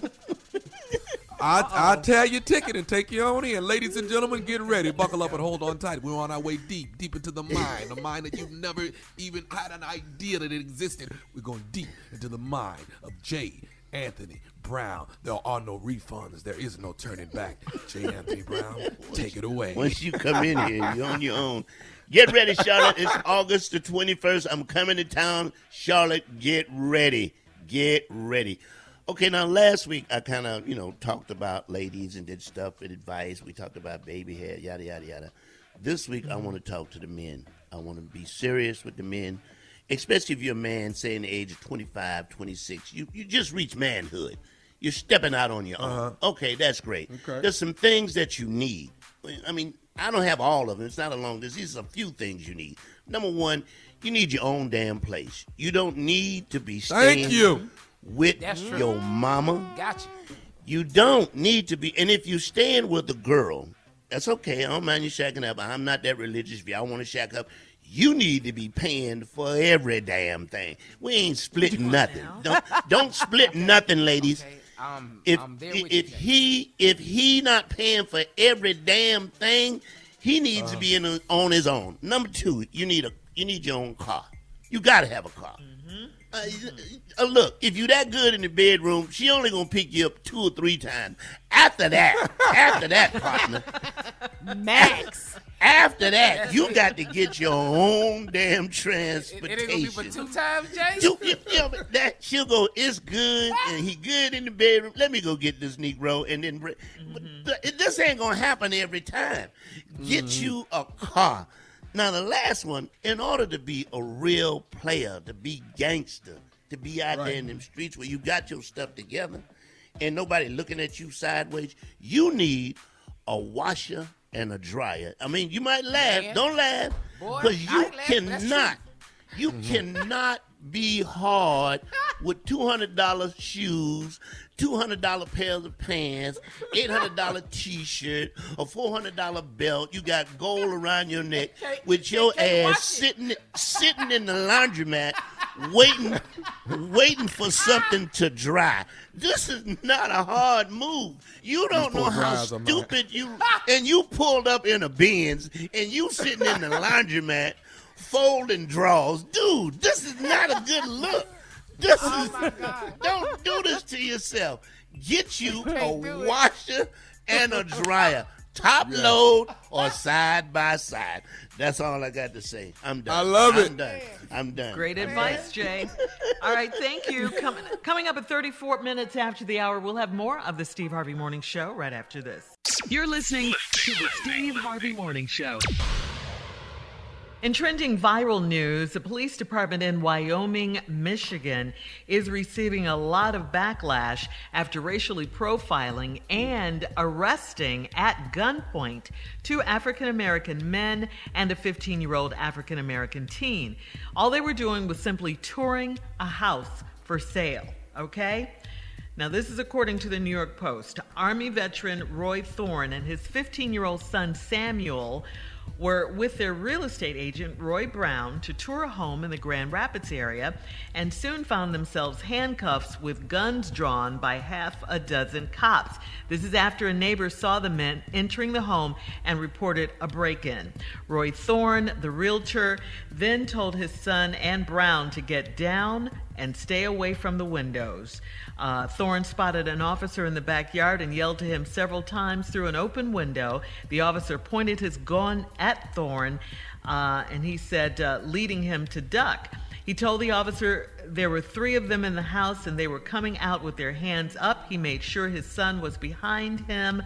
I, I'll tag your ticket and take you on in. Ladies and gentlemen, get ready. Buckle up and hold on tight. We're on our way deep, deep into the mind, the mind that you've never even had an idea that it existed. We're going deep into the mind of J. Anthony Brown. There are no refunds. There is no turning back. J. Anthony Brown, take it away. Once you come in here, you're on your own. Get ready, Charlotte. It's August the twenty-first. I'm coming to town. Charlotte, get ready. Get ready. Okay, now last week I kind of, you know, talked about ladies and did stuff and advice. We talked about baby hair, yada, yada, yada. This week I want to talk to the men. I want to be serious with the men, especially if you're a man, say in the age of twenty-five, twenty-six. You, you just reach manhood. You're stepping out on your uh-huh. own. Okay, that's great. Okay. There's some things that you need. I mean, I don't have all of them. It's not a long list. These are a few things you need. Number one, you need your own damn place. You don't need to be staying. Thank you. With your mama, gotcha. You don't need to be. And if you stand with a girl, that's okay. I don't mind you shacking up. I'm not that religious. If y'all want to shack up, you need to be paying for every damn thing. We ain't splitting nothing. Don't, don't split okay. nothing, ladies. Okay. Um, if I'm there with if you, he if he not paying for every damn thing, he needs uh, to be in a, on his own. Number two, you need a you need your own car. You gotta have a car. Mm-hmm. Uh, mm-hmm. uh, look, if you that good in the bedroom, she only gonna pick you up two or three times. After that, after that, partner, Max. After that, you got to get your own damn transportation. It, it ain't gonna be but two times, Jay. Two, you know, that she'll go. It's good, and he good in the bedroom. Let me go get this Negro, and then mm-hmm. but this ain't gonna happen every time. Get mm-hmm. you a car. Now the last one. In order to be a real player, to be gangster, to be out right. there in them streets where you got your stuff together, and nobody looking at you sideways, you need a washer and a dryer. I mean, you might laugh. Man. Don't laugh. Boy, but you laugh, cannot, you cannot be hard with two hundred dollars shoes, two hundred dollars pairs of pants, eight hundred dollars t-shirt, a four hundred dollars belt. You got gold around your neck with your ass sitting sitting in the laundromat waiting waiting for something to dry. This is not a hard move. You don't know how stupid you, and you pulled up in a Benz and you sitting in the laundromat folding drawers. Dude, this is not a good look. This oh is, my God. Don't do this to yourself. Get you a washer and a dryer. Top yeah. load or side by side. That's all I got to say. I'm done. I love I'm it. Done. I'm done. Great I'm advice, done. Jay. All right, thank you. Coming, coming up at thirty-four minutes after the hour, we'll have more of the Steve Harvey Morning Show right after this. You're listening to the Steve Harvey Morning Show. In trending viral news, the police department in Wyoming, Michigan is receiving a lot of backlash after racially profiling and arresting at gunpoint two African-American men and a fifteen-year-old African-American teen. All they were doing was simply touring a house for sale, okay? Now, this is according to the New York Post. Army veteran Roy Thorne and his fifteen-year-old son Samuel were with their real estate agent, Roy Brown, to tour a home in the Grand Rapids area and soon found themselves handcuffed with guns drawn by half a dozen cops. This is after a neighbor saw the men entering the home and reported a break-in. Roy Thorne, the realtor, then told his son and Brown to get down and stay away from the windows. Uh, Thorne spotted an officer in the backyard and yelled to him several times through an open window. The officer pointed his gun at Thorne, uh, and he said, uh, leading him to duck. He told the officer there were three of them in the house and they were coming out with their hands up. He made sure his son was behind him.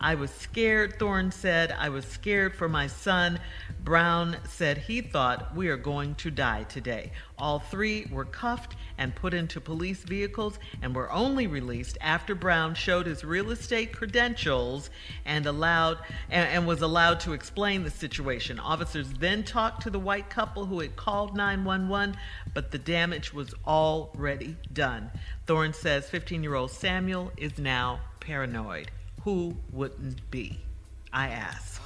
I was scared, Thorne said. I was scared for my son. Brown said he thought we are going to die today. All three were cuffed and put into police vehicles and were only released after Brown showed his real estate credentials and allowed and, and was allowed to explain the situation. Officers then talked to the white couple who had called nine one one, but the damage was already done. Thorne says fifteen-year-old Samuel is now paranoid. Who wouldn't be? I ask.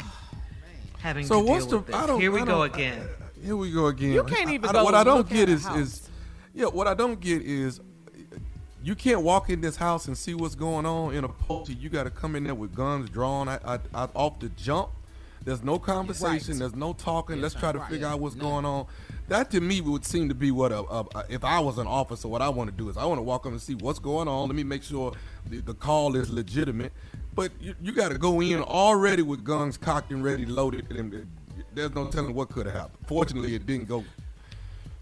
Having so to what's deal the, with this. Here we go again. I, here we go again. You can't even I, go I, What I don't get is, is, yeah, what I don't get is you can't walk in this house and see what's going on in a poultry. You got to come in there with guns drawn I, I, I, off the jump. There's no conversation. Right. There's no talking. Yes, Let's try to right. figure out what's no. going on. That to me would seem to be what a, a, a, if I was an officer, what I want to do is I want to walk up and see what's going on. Let me make sure the, the call is legitimate. But you, you got to go in already with guns cocked and ready, loaded. And there's no telling what could have happened. Fortunately, it didn't go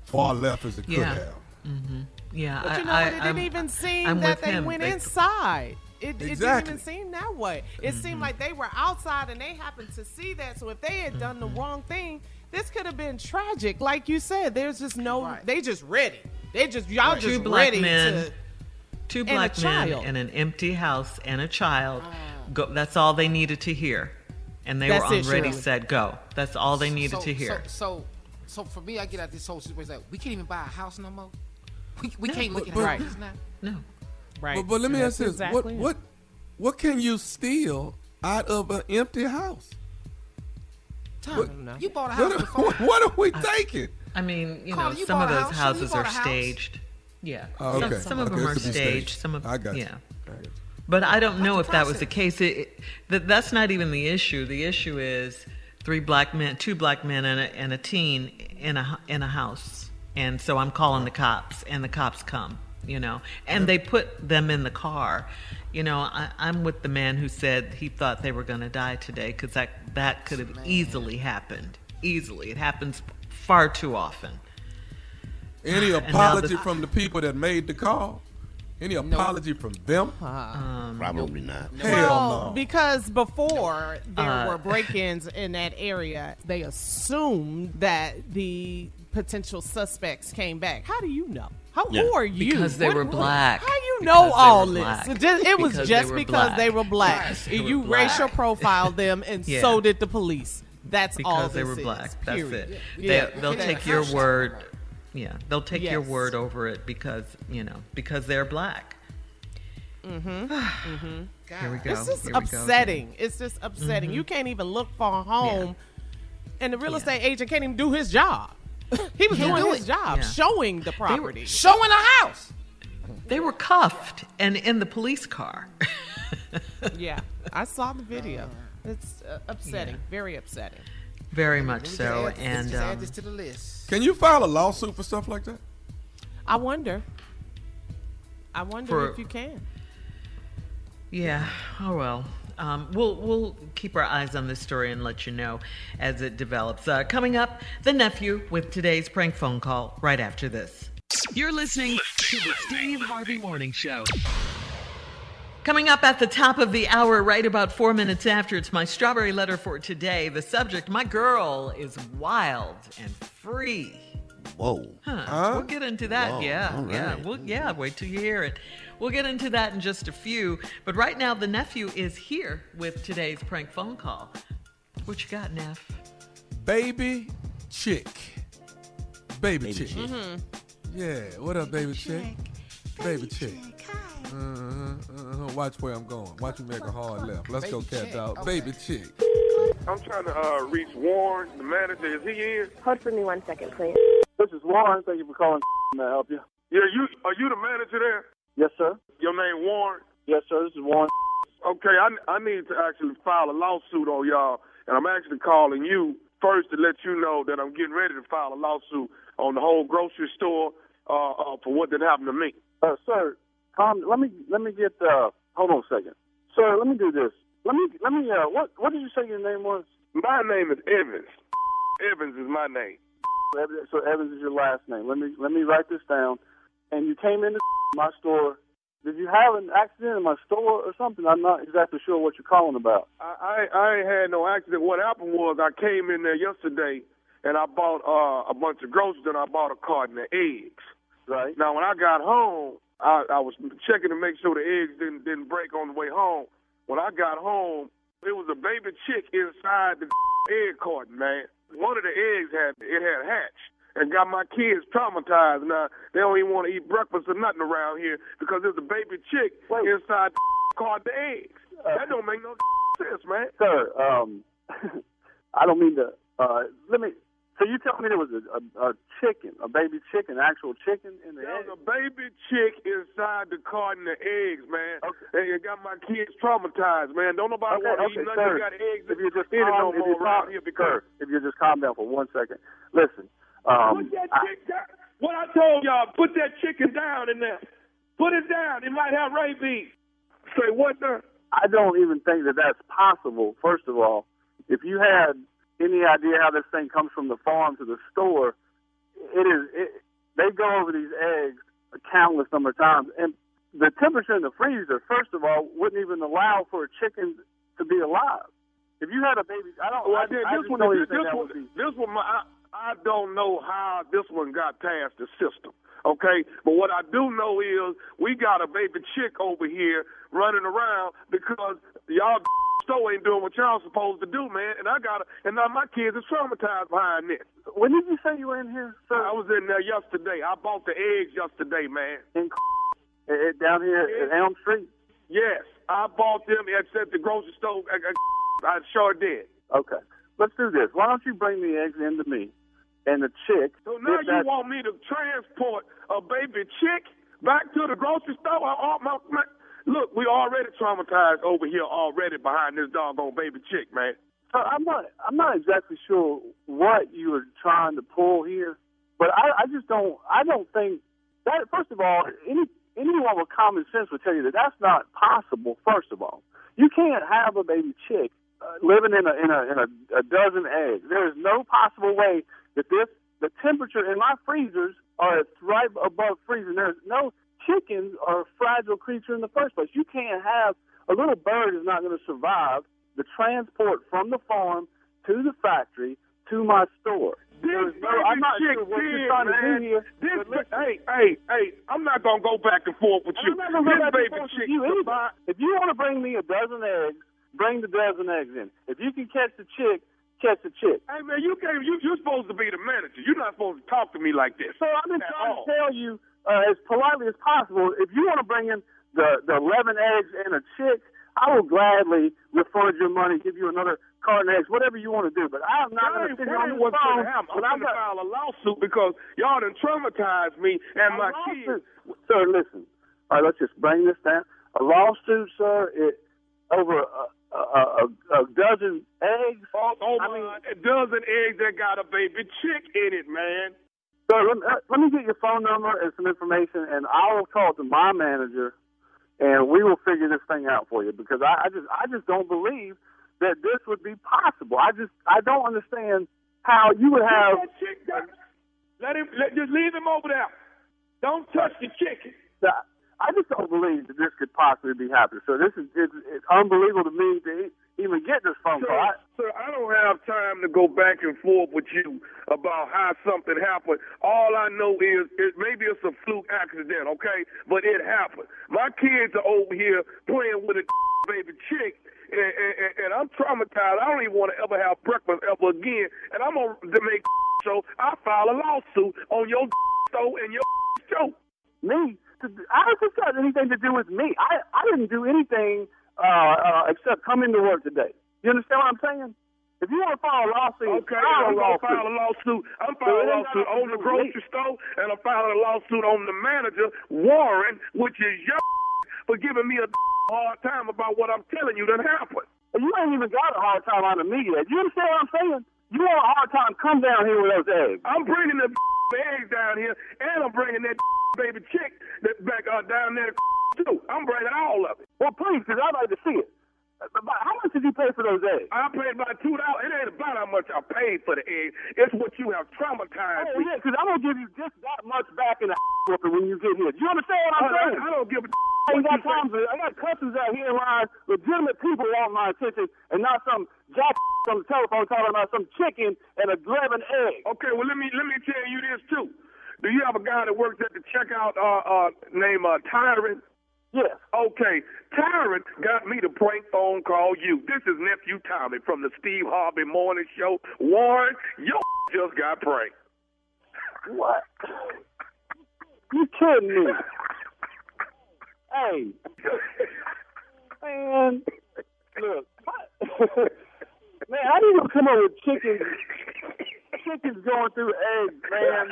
far left as it yeah. could have. Mm-hmm. Yeah. But you know, I, it didn't I'm, even seem I'm that they him. went they, inside. It, exactly. it didn't even seem that way. It mm-hmm. seemed like they were outside and they happened to see that. So if they had done mm-hmm. the wrong thing, this could have been tragic. Like you said, there's just no, right. they just ready. They just, y'all right. just two black ready men, to. Two black and men child. in an empty house and a child. Uh, go, that's all they needed to hear. And they were on it, ready, set, go. That's all they needed so, to hear. So, so, so for me, I get out this whole situation. Like, we can't even buy a house no more. We, we no, can't but, look at houses right. now. No. Right. But, but let me ask this. Exactly what, what What can you steal out of an empty house? Tom, what, no. You bought a house what, before. What are we thinking? I, I mean, you Carl, know, you some of those house, houses are house? staged. Yeah. Oh, okay. Some, some okay. of them are staged. staged. Some of I got you. Yeah. I got you. But I don't know if that was the case. It, it, that, that's not even the issue. The issue is three black men, two black men, and a, and a teen in a in a house. And so I'm calling the cops, and the cops come, you know. And they put them in the car. You know, I, I'm with the man who said he thought they were going to die today, because that, that could have easily happened. Easily. It happens far too often. Any apology the, from the people that made the call? Any apology no. from them? Um, Probably not. No. Hell well, no. Because before there uh, were break-ins in that area, they assumed that the potential suspects came back. How do you know? How yeah. who are you? Because they what, were black. How do you know because all this? It, just, it was because just they because black. they were black. Yes, they you were black. racial profiled them, and yeah. so did the police. That's because all they were black. Is, That's it. Yeah. They, they'll yeah. take your word. Yeah, they'll take yes. your word over it because, you know, because they're black. Mm-hmm. mm-hmm. God. Here we go. It's just Here upsetting. It's just upsetting. Mm-hmm. You can't even look for a home, yeah. and the real yeah. estate agent can't even do his job. He was yeah. doing his job, yeah. showing the property, were, showing a house. They were cuffed and in the police car. yeah, I saw the video. It's uh, upsetting, yeah. very upsetting. Very much so. Add, and um, add this to the list. Can you file a lawsuit for stuff like that? I wonder. I wonder for, if you can. Yeah. Oh, well. Um, we'll we'll keep our eyes on this story and let you know as it develops. Uh, coming up, the nephew with today's prank phone call right after this. You're listening to the Steve Harvey Morning Show. Coming up at the top of the hour, right about four minutes after, it's my strawberry letter for today. The subject, my girl is wild and free. Whoa. Huh. Huh? We'll get into that. Whoa. Yeah. Right. Yeah. We'll, yeah. Wait till you hear it. We'll get into that in just a few. But right now, the nephew is here with today's prank phone call. What you got, Neff? Baby chick. Baby, baby chick. chick. Mm-hmm. Yeah. What up, baby, baby chick? chick? Baby, baby chick. chick. Uh-huh, uh-huh. Watch where I'm going. Watch you make a hard left. Let's baby go, cat dog. Okay. Baby chick. I'm trying to uh, reach Warren, the manager. Is he in? Hold for me one second, please. This is Warren. Thank you for calling. Can I help you? Yeah, you are you the manager there? Yes, sir. Your name Warren? Yes, sir. This is Warren. Okay, I, I need to actually file a lawsuit on y'all, and I'm actually calling you first to let you know that I'm getting ready to file a lawsuit on the whole grocery store uh, uh, for what did happen to me. Uh, sir. Um, let me let me get. Uh, hold on a second, sir. Let me do this. Let me let me. Uh, what what did you say your name was? My name is Evans. Evans is my name. So Evans is your last name. Let me let me write this down. And you came into my store. Did you have an accident in my store or something? I'm not exactly sure what you're calling about. I I, I ain't had no accident. What happened was I came in there yesterday and I bought uh, a bunch of groceries and I bought a carton of eggs. Right. Now when I got home. I, I was checking to make sure the eggs didn't didn't break on the way home. When I got home, there was a baby chick inside the egg carton, man. One of the eggs had it had hatched and got my kids traumatized. Now they don't even want to eat breakfast or nothing around here because there's a baby chick Wait. inside the carton of eggs. Uh, that don't make no sense, man. Sir, um, I don't mean to. Uh, let me. So you telling me there was a, a, a chicken, a baby chicken, actual chicken in the egg? There was a baby chick inside the carton of eggs, man. Okay. And it got my kids traumatized, man. Don't nobody okay, want to okay, eat nothing. You got eggs if you just in calm, it no more around here because... Sir, if you just calm down for one second. Listen. Um, put that chick I, down. What I told y'all, put that chicken down in there. Put it down. It might have rabies. Say what the? I don't even think that that's possible, first of all. If you had... any idea how this thing comes from the farm to the store? It is. It, they go over these eggs a countless number of times, and the temperature in the freezer, first of all, wouldn't even allow for a chicken to be alive. If you had a baby, I don't. Well, I, this I one, this, this, one be, this one, I, I don't know how this one got past the system. Okay, but what I do know is we got a baby chick over here running around because y'all. Store ain't doing what y'all supposed to do, man. And I got it. And now my kids are traumatized behind this. When did you say you were in here, sir? I was in there yesterday. I bought the eggs yesterday, man. In, down here at Elm Street? Yes. I bought them except the grocery store. I sure did. Okay. Let's do this. Why don't you bring the eggs into me and the chick? So now you that... want me to transport a baby chick back to the grocery store? I, my, my... Look, we already traumatized over here already behind this doggone baby chick, man. So I'm not I'm not exactly sure what you were trying to pull here, but I, I just don't I don't think that, first of all, any anyone with common sense would tell you that that's not possible, first of all. You can't have a baby chick uh, living in a in a in a, a dozen eggs. There is no possible way that this the temperature in my freezers are right above freezing. There's no chickens are a fragile creature in the first place. You can't have a little bird is not going to survive the transport from the farm to the factory to my store. This so, baby I'm not chick sure what did, you're trying man. To do here. This but ba- hey, hey, hey, I'm not going to go back and forth with you. I'm not this back baby forth chick. With you buy- if you want to bring me a dozen eggs, bring the dozen eggs in. If you can catch the chick, catch the chick. Hey, man, you came, you, you're supposed to be the manager. You're not supposed to talk to me like this. So I've been trying all. to tell you uh, as politely as possible, if you want to bring in the, the eleven eggs and a chick, I will gladly refund your money, give you another carton eggs, whatever you want to do. But I'm not going to sit on the phone. I'm going to file a lawsuit because y'all done traumatized me and a my lawsuit. Kids. Sir, listen. All right, let's just bring this down. A lawsuit, sir, it, over a, a, a, a dozen eggs. Oh, oh I mean, a dozen eggs that got a baby chick in it, man. Sir, let me, let me get your phone number and some information, and I will talk to my manager. And we will figure this thing out for you because I, I just I just don't believe that this would be possible. I just I don't understand how you would have. Let, that chick go. let him let, just leave him over there. Don't touch the chicken. I just don't believe that this could possibly be happening. So this is it's, it's unbelievable to me to even get this phone sir, call. I, sir, I don't have time to go back and forth with you about how something happened. All I know is it, maybe it's a fluke accident, okay? But it happened. My kids are over here playing with a baby chick, and, and, and I'm traumatized. I don't even want to ever have breakfast ever again. And I'm on the make show. I file a lawsuit on your show and your show. Me? I don't think it has anything to do with me. I, I didn't do anything uh, uh, except come into work today. You understand what I'm saying? If you want to file a lawsuit, okay, file I'm a lawsuit. File a lawsuit. I'm filing a lawsuit on the grocery store, and I'm filing a lawsuit on the manager, Warren, which is your for giving me a hard time about what I'm telling you that happened. You ain't even got a hard time out of me yet. You understand what I'm saying? You want a hard time, come down here with those eggs. I'm bringing the eggs down here, and I'm bringing that baby chick that's back uh, down there too. I'm bringing all of it. Well, please, because I'd like to see it. How much did you pay for those eggs? I paid about two dollars. It ain't about how much I paid for the eggs. It's what you have traumatized oh, me. Yeah, because I'm going to give you just that much back in the whooping when you get here. Do you understand what I'm I, saying? I, I don't give a I ain't got time for it. I got customers out here around legitimate people want my attention and not some jack on the telephone talking about some chicken and a eleven egg. Okay, well, let me let me tell you this, too. Do you have a guy that works at the checkout uh, uh, named uh, Tyrant? Yes. Okay. Tyrant got me to prank phone call you. This is Nephew Tommy from the Steve Harvey Morning Show. Warren, your just got pranked. What? You kidding me? Hey. Man. Look. Man, how do you come up with chickens? Chickens going through eggs, man.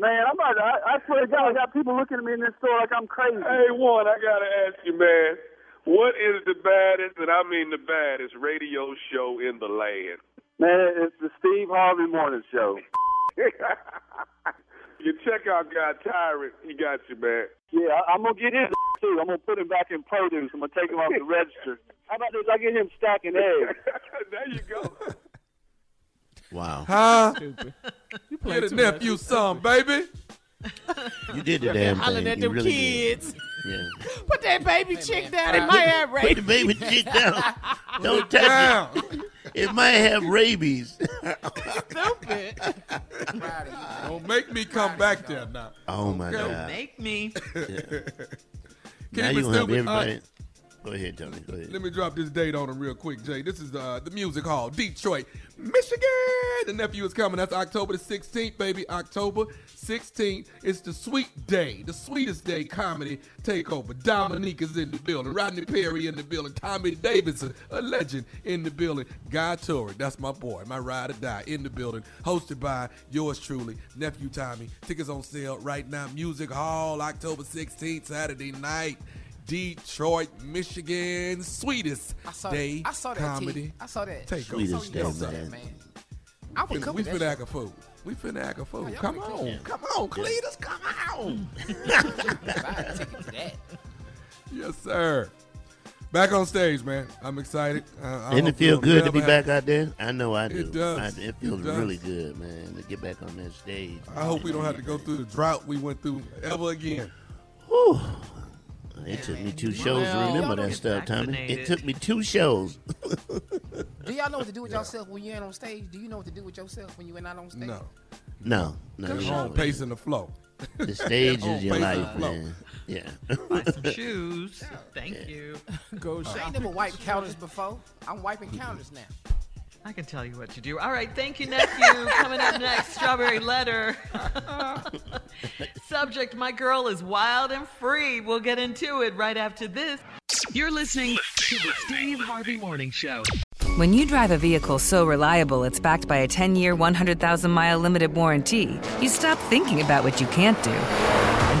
Man, I'm about to, I, I swear to God, I got people looking at me in this store like I'm crazy. Hey, Warren, I got to ask you, man, what is the baddest, and I mean the baddest, radio show in the land? Man, it's the Steve Harvey Morning Show. Your checkout guy, Tyrant, he got you, man. Yeah, I, I'm going to get his too. I'm going to put him back in produce. I'm going to take him off the register. How about this? I get him stacking eggs. There you go. Wow. Huh? Stupid. You played Get a nephew some, baby. You did the damn hollering thing. Hollering at them really kids. Yeah. Put that baby hey, chick man. down. It might have rabies. Put the baby chick down. Don't touch down. it. It might have rabies. Stupid. Don't make me come back there now. Oh, okay. my God. Don't make me. Yeah. Now you're going to have everybody. Uh, Go ahead, Tony. Go ahead. Let me drop this date on him real quick, Jay. This is uh, the Music Hall, Detroit, Michigan. The nephew is coming. That's October the sixteenth, baby. October sixteenth. It's the sweet day, the sweetest day comedy takeover. Dominique is in the building. Rodney Perry in the building. Tommy Davidson, a legend, in the building. Guy Torrey, that's my boy, my ride or die, in the building. Hosted by yours truly, nephew Tommy. Tickets on sale right now. Music Hall, October sixteenth, Saturday night. Detroit, Michigan, sweetest I saw day I saw that comedy. Tea. I saw that. Take sweetest day, man. man. I would cook we finna act a fool. We finna act a fool. Oh, come, on. Yeah. come on, come yeah. on, Cletus, come on. Buy a ticket to that. Yes, sir. Back on stage, man. I'm excited. Uh, Didn't it feel good to be back out there? I know I do. It does. I, it feels it does. really good, man, to get back on that stage. I hope we don't have to go through the drought we went through ever again. Whew. It took me two shows well, to remember that stuff, Tommy. It took me two shows. Do y'all know what to do with yourself when you ain't on stage? Do you know what to do with yourself when you ain't on stage? No. No. No. You're on pace and the flow. The stage is your life, man. Yeah. Buy some shoes. Thank yeah. you. Go shopping. I ain't never wiped counters before. I'm wiping counters now. I can tell you what to do. All right, thank you, nephew. Coming up next, Strawberry Letter. Subject, my girl is wild and free. We'll get into it right after this. You're listening to the Steve Harvey Morning Show. When you drive a vehicle so reliable it's backed by a ten-year, one hundred thousand mile limited warranty, you stop thinking about what you can't do and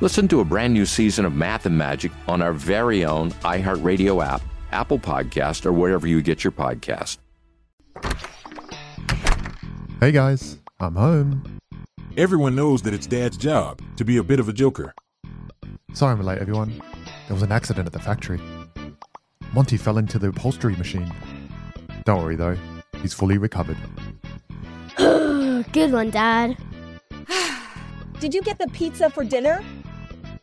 Listen to a brand new season of Math and Magic on our very own iHeartRadio app, Apple Podcast, or wherever you get your podcast. Hey guys, I'm home. Everyone knows that it's Dad's job to be a bit of a joker. Sorry I'm late, everyone. There was an accident at the factory. Monty fell into the upholstery machine. Don't worry though, he's fully recovered. Good one, Dad. Did you get the pizza for dinner?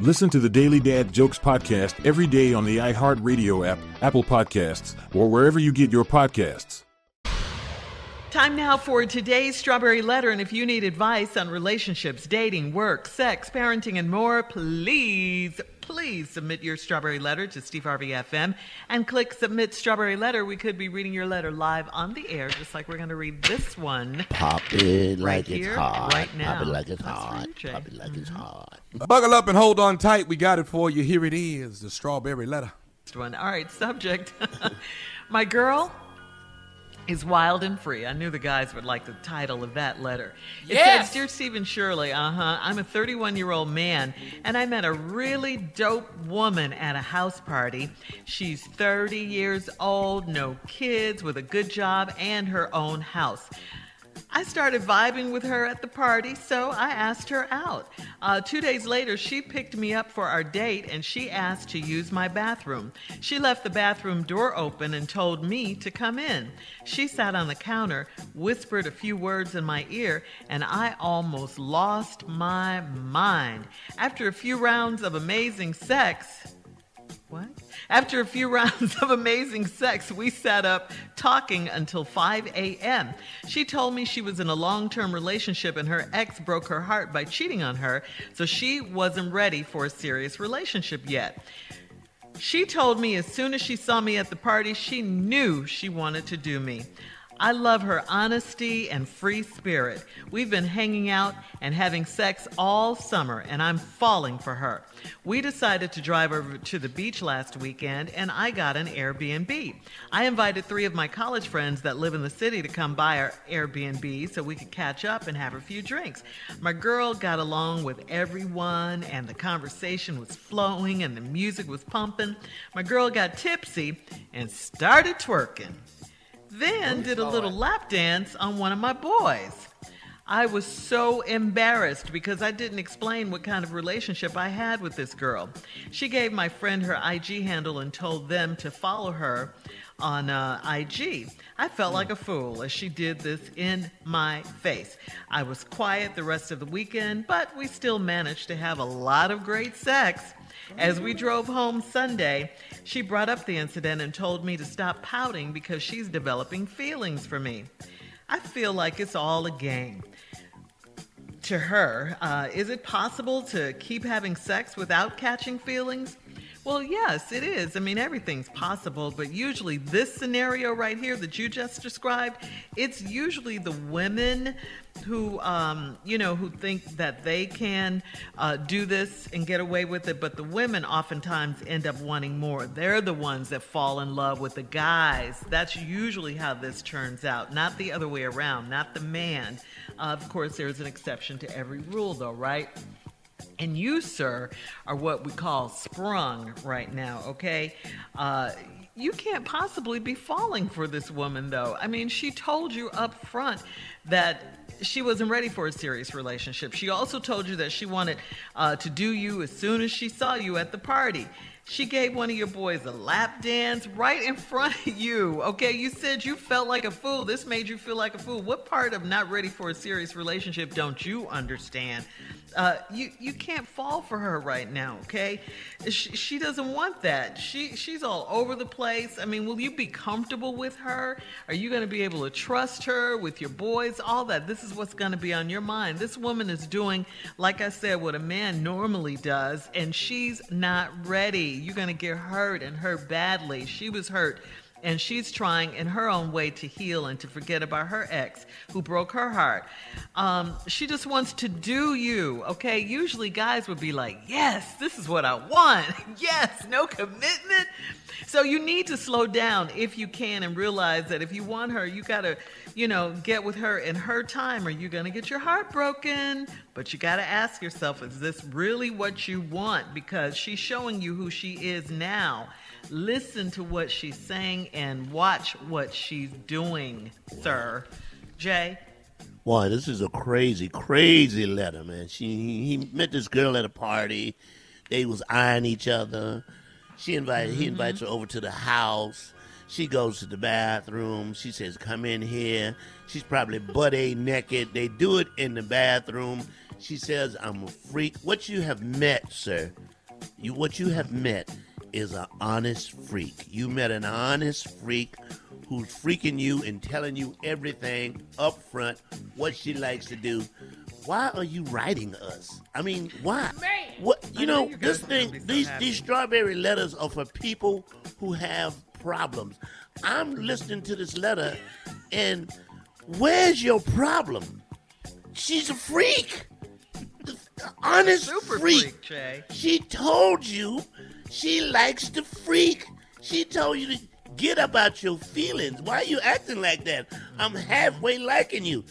Listen to the Daily Dad Jokes podcast every day on the iHeartRadio app, Apple Podcasts, or wherever you get your podcasts. Time now for today's Strawberry Letter, and if you need advice on relationships, dating, work, sex, parenting, and more, please, please submit your Strawberry Letter to Steve Harvey F M and click Submit Strawberry Letter. We could be reading your letter live on the air, just like we're going to read this one. Pop it right like here, it's hot. Right now. Pop it like it's That's hot. Pop it like mm-hmm. it's hot. Buckle up and hold on tight. We got it for you. Here it is, the Strawberry Letter. One. All right, subject. My girl is wild and free. I knew the guys would like the title of that letter. It yes! says, Dear Stephen Shirley, uh-huh, I'm a thirty-one-year-old man, and I met a really dope woman at a house party. She's thirty years old, no kids, with a good job, and her own house. I started vibing with her at the party, so I asked her out. Uh, two days later, she picked me up for our date, and she asked to use my bathroom. She left the bathroom door open and told me to come in. She sat on the counter, whispered a few words in my ear, and I almost lost my mind. After a few rounds of amazing sex... What? After a few rounds of amazing sex, we sat up talking until five a.m. She told me she was in a long-term relationship and her ex broke her heart by cheating on her, so she wasn't ready for a serious relationship yet. She told me as soon as she saw me at the party, she knew she wanted to do me. I love her honesty and free spirit. We've been hanging out and having sex all summer, and I'm falling for her. We decided to drive over to the beach last weekend, and I got an Airbnb. I invited three of my college friends that live in the city to come by our Airbnb so we could catch up and have a few drinks. My girl got along with everyone, and the conversation was flowing, and the music was pumping. My girl got tipsy and started twerking. Then did a little lap dance on one of my boys. I was so embarrassed because I didn't explain what kind of relationship I had with this girl. She gave my friend her I G handle and told them to follow her on uh, I G. I felt like a fool as she did this in my face. I was quiet the rest of the weekend, but we still managed to have a lot of great sex. As we drove home Sunday, she brought up the incident and told me to stop pouting because she's developing feelings for me. I feel like it's all a game. To her, uh, is it possible to keep having sex without catching feelings? Well, yes, it is. I mean, everything's possible, but usually this scenario right here that you just described, it's usually the women who, um, you know, who think that they can uh, do this and get away with it, but the women oftentimes end up wanting more. They're the ones that fall in love with the guys. That's usually how this turns out, not the other way around, not the man. Uh, of course, there's an exception to every rule, though, right? And you, sir, are what we call sprung right now, okay? Uh, you can't possibly be falling for this woman, though. I mean, she told you up front that she wasn't ready for a serious relationship. She also told you that she wanted uh, to do you as soon as she saw you at the party. She gave one of your boys a lap dance right in front of you. Okay, you said you felt like a fool. This made you feel like a fool. What part of not ready for a serious relationship don't you understand? Uh, you you can't fall for her right now, okay? She, she doesn't want that. She she's all over the place. I mean, will you be comfortable with her? Are you going to be able to trust her with your boys? All that. This is what's going to be on your mind. This woman is doing, like I said, what a man normally does, and she's not ready. You're going to get hurt, and hurt badly. She was hurt. And she's trying in her own way to heal and to forget about her ex who broke her heart. Um, she just wants to do you, okay? Usually guys would be like, yes, this is what I want. Yes, no commitment. So you need to slow down if you can and realize that if you want her, you got to, you know, get with her in her time or you're going to get your heart broken. But you got to ask yourself, is this really what you want? Because she's showing you who she is now. Listen to what she's saying and watch what she's doing, sir. Jay? Boy, this is a crazy, crazy letter, man. She He met this girl at a party. They was eyeing each other. She invited, mm-hmm. He invites her over to the house. She goes to the bathroom. She says, come in here. She's probably butt-a naked. They do it in the bathroom. She says, I'm a freak. What you have met, sir, you what you have met is an honest freak. You met an honest freak who's freaking you and telling you everything up front, what she likes to do. Why are you writing us? I mean, why? Man. What you I know, know this thing, so these happy. These strawberry letters are for people who have problems. I'm listening to this letter and where's your problem? She's a freak. Honest Super freak. freak Jay. She told you she likes to freak. She told you to get about your feelings. Why are you acting like that? I'm halfway liking you.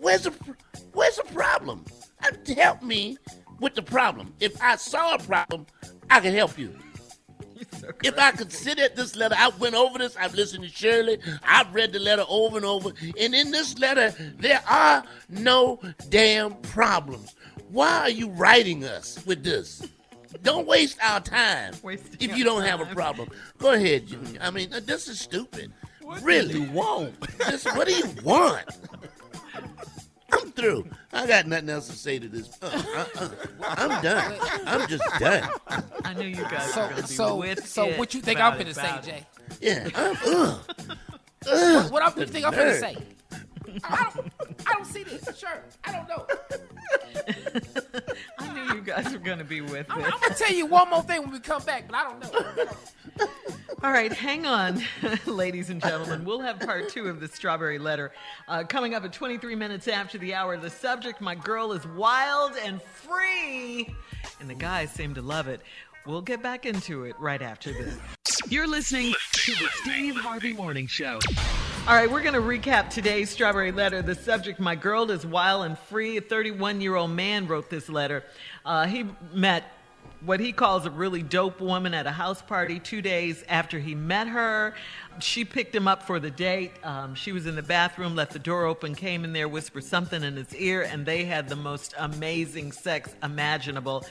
Where's the where's the problem? Help me with the problem. If I saw a problem, I can help you. So if I considered this letter, I went over this, I've listened to Shirley, I've read the letter over and over, and in this letter, there are no damn problems. Why are you writing us with this? Don't waste our time Wasting if you don't time. have a problem. Go ahead, Junior. I mean, this is stupid. What really? Do you want? This, what do you want? I'm through. I got nothing else to say to this. Uh, uh, uh. I'm done. I'm just done. I knew you guys so, were going to be so, with So it what you think I'm going to say, it. Jay? Yeah. I'm, uh, uh, what, what do you think nerd. I'm going to say? I don't, I don't see this. Sure. I don't know. I knew you guys were going to be with I'm, it. I'm going to tell you one more thing when we come back, but I don't know. I don't know. All right, hang on, ladies and gentlemen. We'll have part two of the strawberry letter uh, coming up at twenty-three minutes after the hour. The subject, my girl is wild and free, and the guys seem to love it. We'll get back into it right after this. You're listening to the Steve Harvey Morning Show. All right, we're going to recap today's strawberry letter. The subject, my girl is wild and free. A thirty-one-year-old man wrote this letter. Uh, he met what he calls a really dope woman at a house party two days after he met her. She picked him up for the date. Um, she was in the bathroom, left the door open, came in there, whispered something in his ear, and they had the most amazing sex imaginable.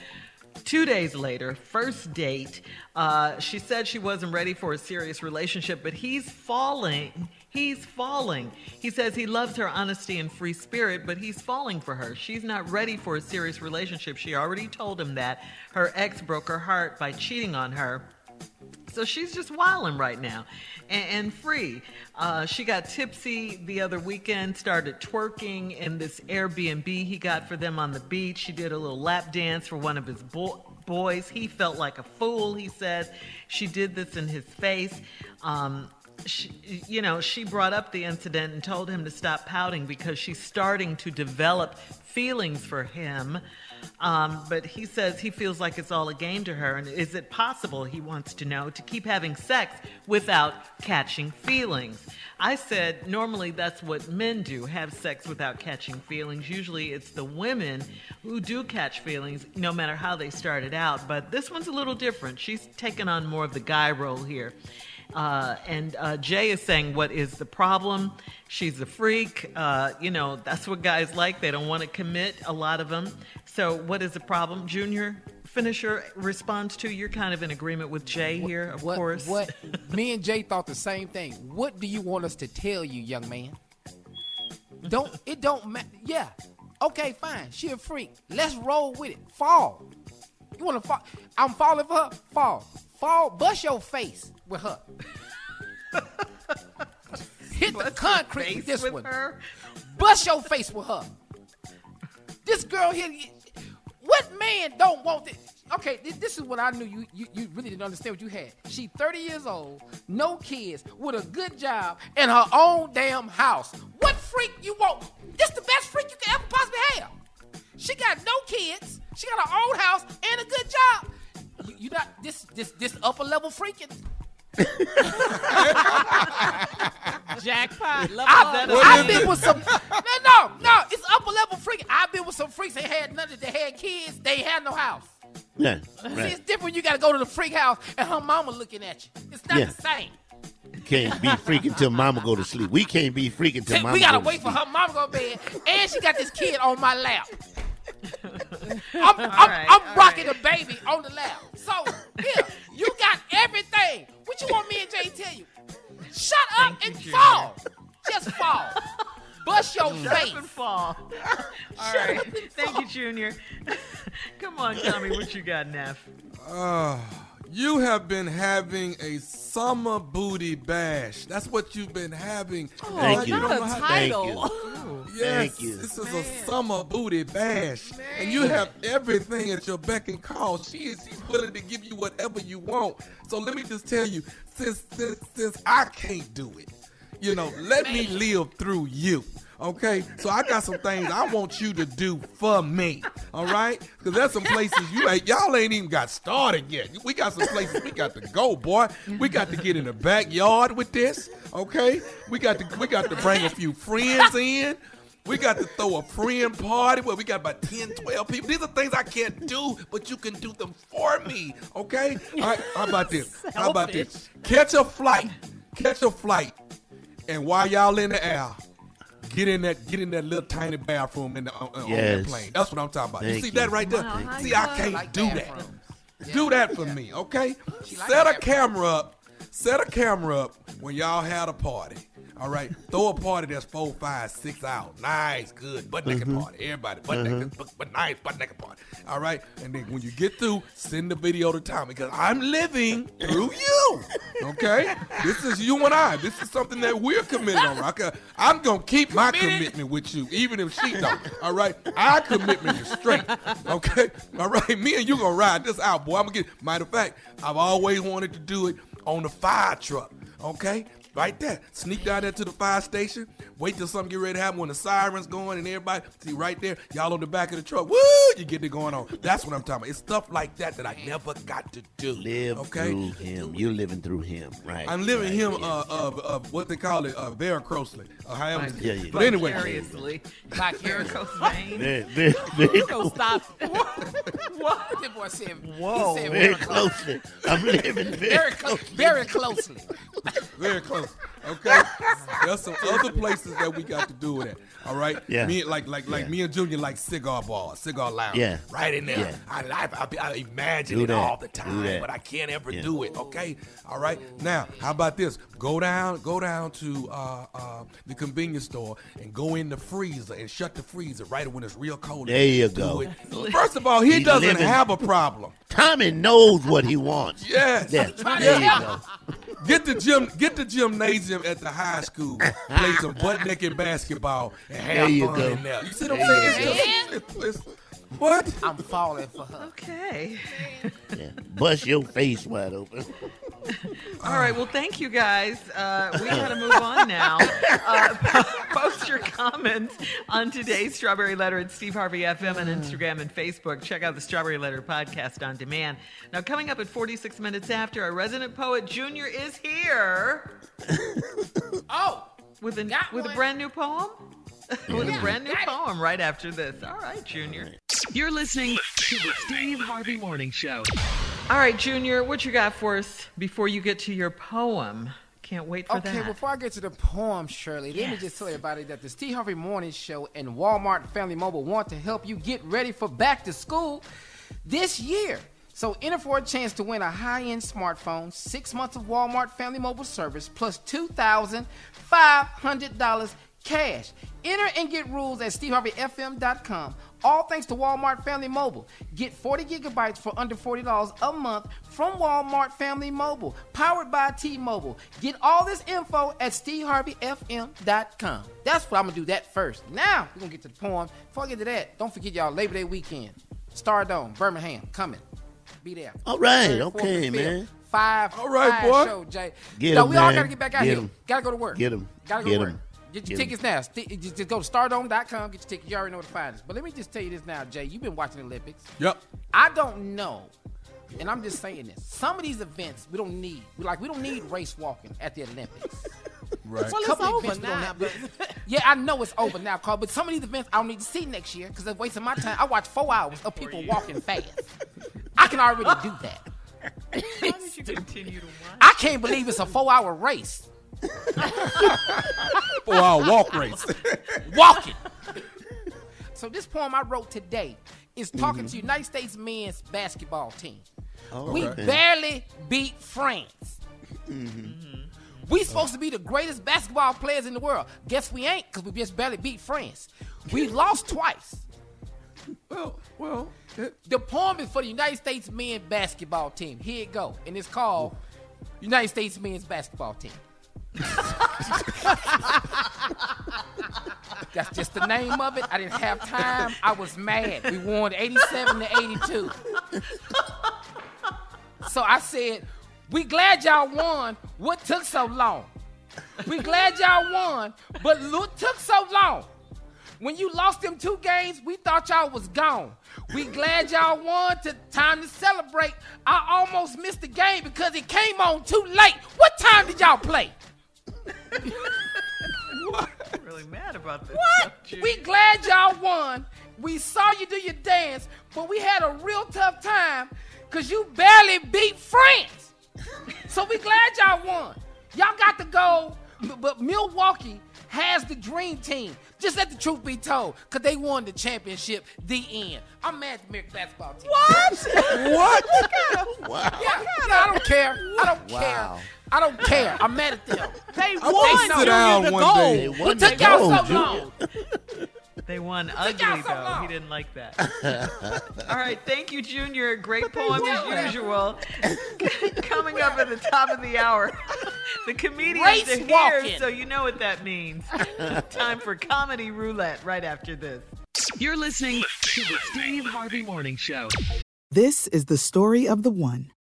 Two days later, first date, uh, she said she wasn't ready for a serious relationship, but he's falling. He's falling. He says he loves her honesty and free spirit, but he's falling for her. She's not ready for a serious relationship. She already told him that. Her ex broke her heart by cheating on her. So she's just wilding right now and, and free. Uh, she got tipsy the other weekend, started twerking in this Airbnb he got for them on the beach. She did a little lap dance for one of his boys. boys. He felt like a fool, he says. She did this in his face. Um, she, you know, she brought up the incident and told him to stop pouting because she's starting to develop feelings for him. Um, but he says he feels like it's all a game to her. And is it possible, he wants to know, to keep having sex without catching feelings? I said, normally that's what men do, have sex without catching feelings. Usually it's the women who do catch feelings, no matter how they started out. But this one's a little different. She's taken on more of the guy role here. Uh, and uh, Jay is saying, what is the problem? She's a freak. Uh, you know, that's what guys like. They don't want to commit, a lot of them. So what is the problem, Junior? finish your response to? You're kind of in agreement with Jay what, here, of what, course. What? Me and Jay thought the same thing. What do you want us to tell you, young man? Don't it don't matter. Yeah. Okay, fine. She a freak. Let's roll with it. Fall. You want to fall? I'm falling for her? Fall. Fall. Bust your face with her. Hit bust the concrete with this with one. Her? Bust your face with her. This girl here, what man don't want this? Okay, this is what I knew you, you you really didn't understand what you had. She thirty years old, no kids, with a good job, and her own damn house. What freak you want? This the best freak you could ever possibly have. She got no kids, she got her own house, and a good job. You, you not this this this upper level freaking. Jackpot. I've I been with some No, no, no, it's upper level freak. I've been with some freaks that had nothing. They had kids, they had no house. Yeah. Right. See, it's different. You gotta go to the freak house and her mama looking at you. It's not yeah. the same. You can't be freaking till mama go to sleep. We can't be freaking till See, mama. We gotta go wait to sleep. For her mama to go to bed. And she got this kid on my lap. I'm I'm, right, I'm rocking right. a baby on the lap. So yeah, you got everything. What you want me and Jay to tell you? Shut Thank up you, and Junior. Fall. Just fall. Bust your Shut face. Up and fall. All Shut right. Thank fall. You, Junior. Come on, Tommy. What you got, Neff? Uh, you have been having a summer booty bash. That's what you've been having. Oh, thank you. Not you a title. Thank you. Yes, thank you. This is Man. A summer booty bash. Man. And you have everything at your beck and call. She is she's willing to give you whatever you want. So let me just tell you, since since, since I can't do it, you know, let Man. Me live through you. Okay, so I got some things I want you to do for me, all right? Because there's some places you ain't, y'all ain't even got started yet. We got some places we got to go, boy. We got to get in the backyard with this, okay? We got to we got to bring a few friends in. We got to throw a friend party where we got about ten, twelve people. These are things I can't do, but you can do them for me, okay? All right, how about this? How about this? Catch a flight. Catch a flight. And while y'all in the air, Get in that, get in that little tiny bathroom in the uh, yes. on the plane. That's what I'm talking about. Thank you see you. That right there? Wow, see, I can't like do bathrooms. That. Yeah. Do that for yeah. me, okay? She set like a camera up. Set a camera up when y'all had a party. All right, throw a party that's four, five, six hours. Nice, good, butt naked mm-hmm. party. Everybody, butt mm-hmm. naked, but, but nice, butt naked party. All right, and then when you get through, send the video to Tommy because I'm living through you. Okay, this is you and I. This is something that we're committed on. Rocker. I'm gonna keep my commitment with you, even if she don't. All right, our commitment is straight. Okay, all right, me and you gonna ride this out, boy. I'm gonna get. Matter of fact, I've always wanted to do it on the fire truck. Okay. Right there. Sneak down there to the fire station. Wait till something get ready to happen when the sirens going and everybody. See, right there, y'all on the back of the truck. Woo! You get it going on. That's what I'm talking about. It's stuff like that that I never got to do. Live okay? through him. You're living through him. Right. I'm living right. him yeah. uh, uh, uh, what they call it, uh, very closely. Uh, however, yeah, yeah, but anyway. Vicariously. Vicariously. So stop. What? That boy said, Whoa. He said very closely. I'm living very closely. Very closely. Very closely. Okay, there's some other places that we got to do it at. All right, yeah. Me like like like yeah. me and Junior like cigar bars, cigar lounge. Yeah, right in there. Yeah. I, I, I I imagine it all the time, but I can't ever yeah. do it. Okay, all right. Now, how about this? Go down, go down to uh, uh, the convenience store and go in the freezer and shut the freezer right when it's real cold. There you go. It. First of all, he He's doesn't living. Have a problem. Tommy knows what he wants. Yes. Yeah. There you go. Get the gym, get the gymnasium at the high school. Play some butt naked basketball and have there fun in there. You see what I'm saying? What? I'm falling for her. Okay. Yeah. Bust your face wide open. All right. Well, thank you guys. Uh, we got to move on now. Uh, post your comments on today's Strawberry Letter at Steve Harvey F M on Instagram and Facebook. Check out the Strawberry Letter podcast on demand. Now, coming up at forty-six minutes after, our resident poet Junior is here. Oh, with a with one. a brand new poem. With yeah, a brand new poem right after this. All right, Junior. You're listening to the Steve Harvey Morning Show. All right, Junior, what you got for us before you get to your poem? Can't wait for okay, that. Okay, before I get to the poem, Shirley, yes. let me just tell everybody that the Steve Harvey Morning Show and Walmart Family Mobile want to help you get ready for back to school. this year. So enter for a chance to win a high-end smartphone, six months of Walmart Family Mobile service, plus two thousand five hundred dollars cash. Enter and get rules at steve harvey f m dot com. All thanks to Walmart Family Mobile. Get forty gigabytes for under forty dollars a month from Walmart Family Mobile, powered by T-Mobile. Get all this info at steve harvey f m dot com. That's what I'm going to do that first. Now, we're going to get to the poem. Before I get to that, don't forget, y'all, Labor Day weekend. Stardome, Birmingham, coming. Be there. All right, Third, okay, man. Five, all right, five boy. Show, Jay. Get no, him, we man. all gotta get back out get here. Him. Gotta go to work. Get them. Gotta go get to work. Him. Get your get tickets him. now. St- just go to stardome dot com. Get your tickets. You already know where to find us. But let me just tell you this now, Jay. You've been watching the Olympics. Yep. I don't know, and I'm just saying this. Some of these events we don't need. We like we don't need race walking at the Olympics. Right. Well, it's over now. But, yeah, I know it's over now, Carl. But some of these events I don't need to see next year because they're wasting my time. I watch four hours of people walking fast. I can already do that. How did you continue to watch? I can't believe it's a four-hour race. Four-hour walk race. Walking. So this poem I wrote today is talking mm-hmm. to United States men's basketball team. Oh, we right. barely beat France. Mm-hmm. We supposed to be the greatest basketball players in the world. Guess we ain't, because we just barely beat France. We lost twice. Well, well. It, the poem is for the United States men's basketball team. Here it go. And it's called United States Men's Basketball Team. That's just the name of it. I didn't have time. I was mad. We won eighty-seven to eighty-two. So I said, we glad y'all won. What took so long? We glad y'all won, but what took so long? When you lost them two games, we thought y'all was gone. We glad y'all won. To time to celebrate. I almost missed the game because it came on too late. What time did y'all play? What? I'm really mad about this. What? We glad y'all won. We saw you do your dance, but we had a real tough time because you barely beat France. So we glad y'all won. Y'all got the goal, but Milwaukee has the dream team. Just let the truth be told, because they won the championship. The end. I'm mad at the American basketball team. What? What? What kind of? Wow. Yeah, what kind of? I don't care. I don't wow. care. I don't care. I'm mad at them. They won. They sit down the one goal. Day. They what took y'all so long? They won ugly, so though. Long. He didn't like that. All right. Thank you, Junior. Great poem as usual. Coming up at the top of the hour, the comedians Race are walking. Here, so you know what that means. Time for Comedy Roulette right after this. You're listening to the Steve Harvey Morning Show. This is the story of the one.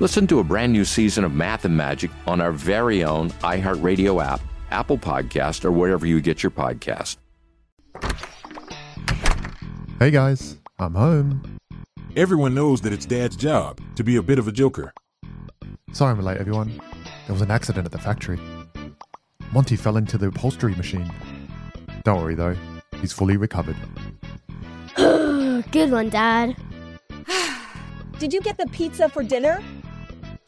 Listen to a brand new season of Math and Magic on our very own iHeartRadio app, Apple Podcast, or wherever you get your podcast. Hey guys, I'm home. Everyone knows that it's Dad's job to be a bit of a joker. Sorry I'm late, everyone. There was an accident at the factory. Monty fell into the upholstery machine. Don't worry though, he's fully recovered. Good one, Dad. Did you get the pizza for dinner?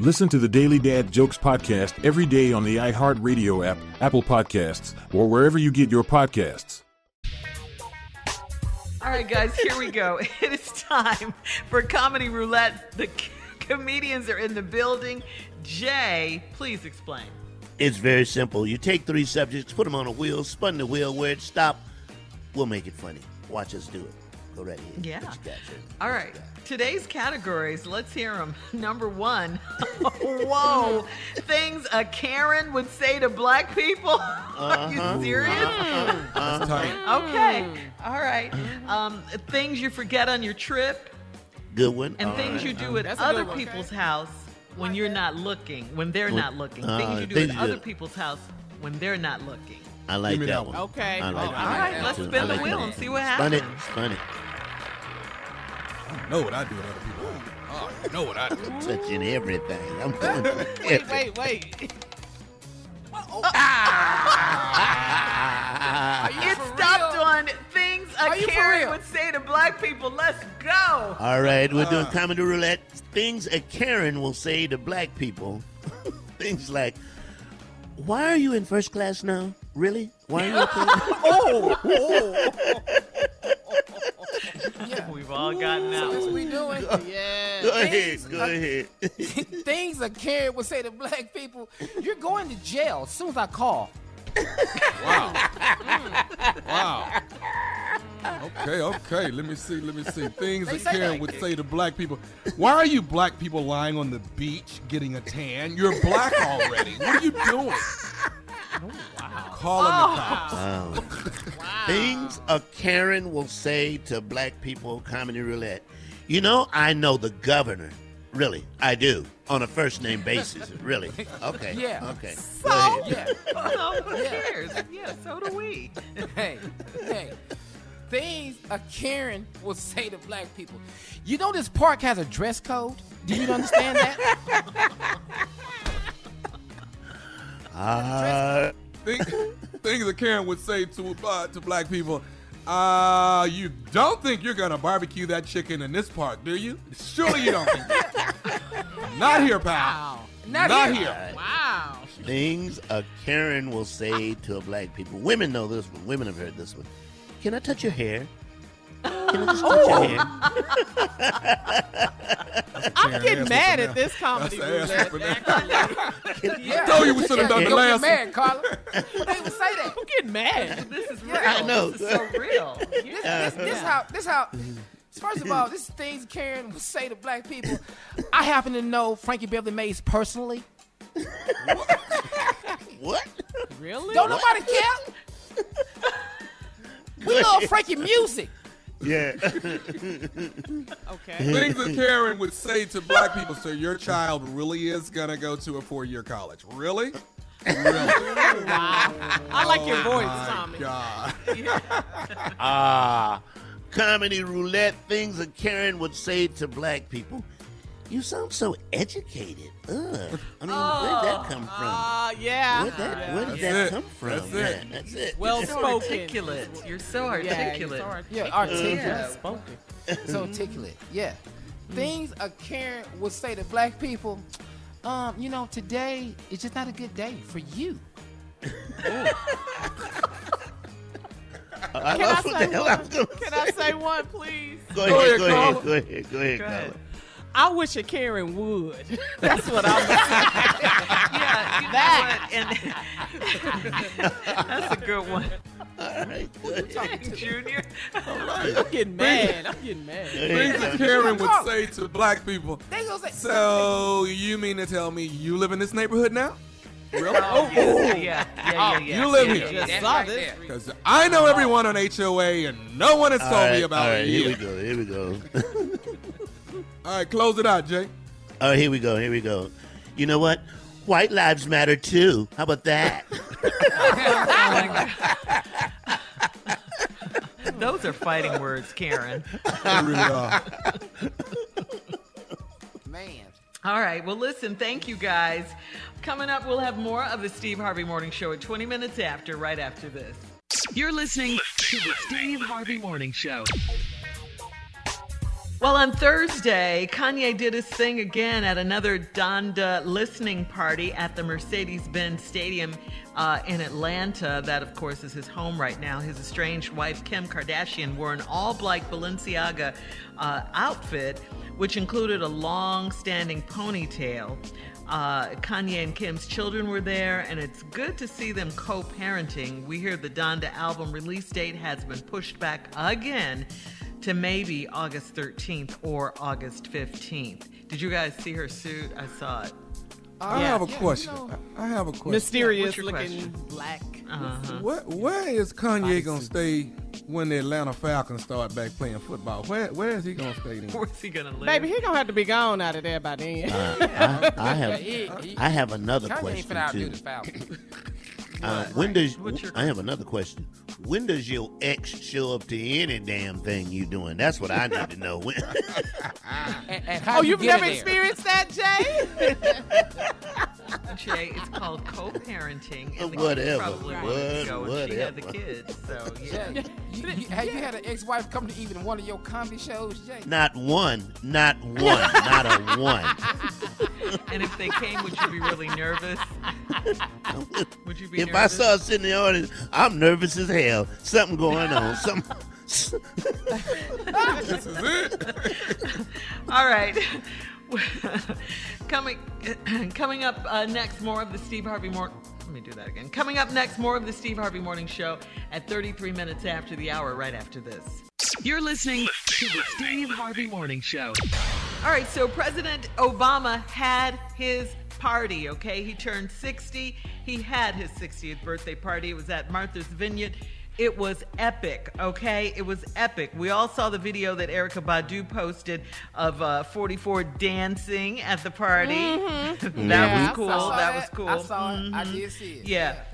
Listen to the Daily Dad Jokes podcast every day on the iHeartRadio app, Apple Podcasts, or wherever you get your podcasts. All right, guys, here we go. It is time for Comedy Roulette. The comedians are in the building. Jay, please explain. It's very simple. You take three subjects, put them on a wheel, spin the wheel where it stopped. We'll make it funny. Watch us do it. Go right here. Yeah. What you got, Jay? All right. Today's categories, let's hear them. Number one. Whoa. Things a Karen would say to black people. Are uh-huh. you serious? Uh-huh. Uh-huh. Okay. All right. Um, things you forget on your trip. Good one. And All things right. you do um, at other people's okay. house when Why you're that? not looking, when they're well, not looking. Uh, things you do things at you other do. people's house when they're not looking. I like that, that one. Okay. I like oh, that all right, that let's too. spin like the wheel and see what happens. Spin it. Spin it. I don't know what I do with other people. I don't know what I do. I'm touching everything. I'm going to Wait, wait, wait. Oh. Ah! It stopped on things a Karen would say to black people. Let's go. All right, we're uh. doing Comedy Roulette. Things a Karen will say to black people. Things like, why are you in first class now? Really? Why are you? oh, oh, oh, oh. Yeah. We've all gotten that. That's what we doing. Go, yeah. Go things, ahead. Go uh, ahead. Things a Karen would say to black people. You're going to jail as soon as I call. Wow. Mm. Wow. Okay, okay. Let me see. Let me see. Things that Karen would say to black people. Why are you black people lying on the beach getting a tan? You're black already. What are you doing? Oh, wow. Calling oh. the cops. Wow. Wow. Things a Karen will say to black people, Comedy Roulette. You know, I know the governor. Really, I do. On a first-name basis, really. Okay. Yeah. Okay. So? Yeah. So who cares? Yeah, so do we. Hey, hey. Things a Karen will say to black people. You know this park has a dress code? Do you understand that? Uh, Things, things a Karen would say to uh, to black people. Uh, you don't think you're going to barbecue that chicken in this park, do you? Surely you don't think that. Not here, pal. Wow. Not, Not here. here. Wow. Things a Karen will say to a black people. Women know this one. Women have heard this one. Can I touch your hair? Can I just touch your hair? I'm getting mad at this comedy. That's an ass whooping now. Yeah. I told you we should have done the last one. Don't get mad, Carla. They would say that. I'm getting mad. This is real. I know. This is so real. This is this, this how... This how First of all, this is things Karen would say to black people. I happen to know Frankie Beverly Mays personally. What? What? Really? Don't what? nobody care. We love Frankie music. Yeah. Okay. Things that Karen would say to black people. So your child really is going to go to a four-year college. Really? Really? Wow. I like oh your voice, Tommy. God. Ah. Yeah. Uh, Comedy roulette, things that Karen would say to black people. You sound so educated. Ugh. I mean, oh, where'd that come from? Uh, yeah. Where'd that, yeah. Where did that come from? That's it. Yeah, that's it. Well you're spoken. So articulate. You're so articulate. Yeah, you're so articulate. Yeah, articulate. Spoken. So articulate, yeah. Mm. Things a Karen would say to black people, um, you know, today is just not a good day for you. I can, I say the one? Can say. I say one, please? Go ahead, go ahead, go ahead, go ahead, go ahead. I wish a Karen would. That's what I'm saying. Yeah, you know what? And that's a good one. All right, good. Junior. All right. I'm getting mad. I'm getting mad. Things that Karen would say to black people. They gonna say. So you mean to tell me you live in this neighborhood now? Really? Oh, yeah, yeah, yeah, yeah, yeah. You live yeah, here. Yeah, yeah. This. Because I know everyone on H O A and no one has all told right, me about it. All right, here we go, here we go. All right, close it out, Jay. Oh, here we go, here we go. You know what? White lives matter, too. How about that? Those are fighting words, Karen. They really are. Man. All right. Well, listen, thank you guys. Coming up, we'll have more of the Steve Harvey Morning Show at twenty minutes after, right after this. You're listening to the Steve Harvey Morning Show. Well, on Thursday, Kanye did his thing again at another Donda listening party at the Mercedes-Benz Stadium uh, in Atlanta. That, of course, is his home right now. His estranged wife, Kim Kardashian, wore an all-black Balenciaga uh, outfit, which included a long-standing ponytail. Uh, Kanye and Kim's children were there, and it's good to see them co-parenting. We hear the Donda album release date has been pushed back again to maybe August thirteenth or August fifteenth. Did you guys see her suit? I saw it. I yeah. have a yeah, question. You know, I have a question. Mysterious looking question? Black. Uh-huh. What, where is Kanye going to stay when the Atlanta Falcons start back playing football? Where, where is he going to stay then? Where is he going to live? Baby, he going to have to be gone out of there by then. Uh, I, I, have, he, he, I have another Kanye question, too. Do the Falcons. Uh, when does I have another question. When does your ex show up to any damn thing you doing? That's what I need to know. When... and, and oh, you you've never experienced that, Jay? Jay, it's called co-parenting. And the whatever. Probably what, go whatever. She had the kids, so yeah. yeah. You, you, have you had an ex-wife come to even one of your comedy shows, Jay? Not one. Not one. Not a one. And if they came, would you be really nervous? Would you be if nervous? I saw her sitting in the audience, I'm nervous as hell. Something going on. Something. This is it. All right. coming, coming up uh, next, more of the Steve Harvey Morning. Let me do that again. Coming up next, more of the Steve Harvey Morning Show at thirty-three minutes after the hour, right after this. You're listening to the Steve Harvey Morning Show. All right, so President Obama had his party, okay? He turned sixty. He had his sixtieth birthday party. It was at Martha's Vineyard. It was epic, okay? It was epic. We all saw the video that Erykah Badu posted of uh, forty-four dancing at the party. Mm-hmm. that yeah, was cool. That, that was cool. I saw mm-hmm. it. I did see it. Yeah. yeah.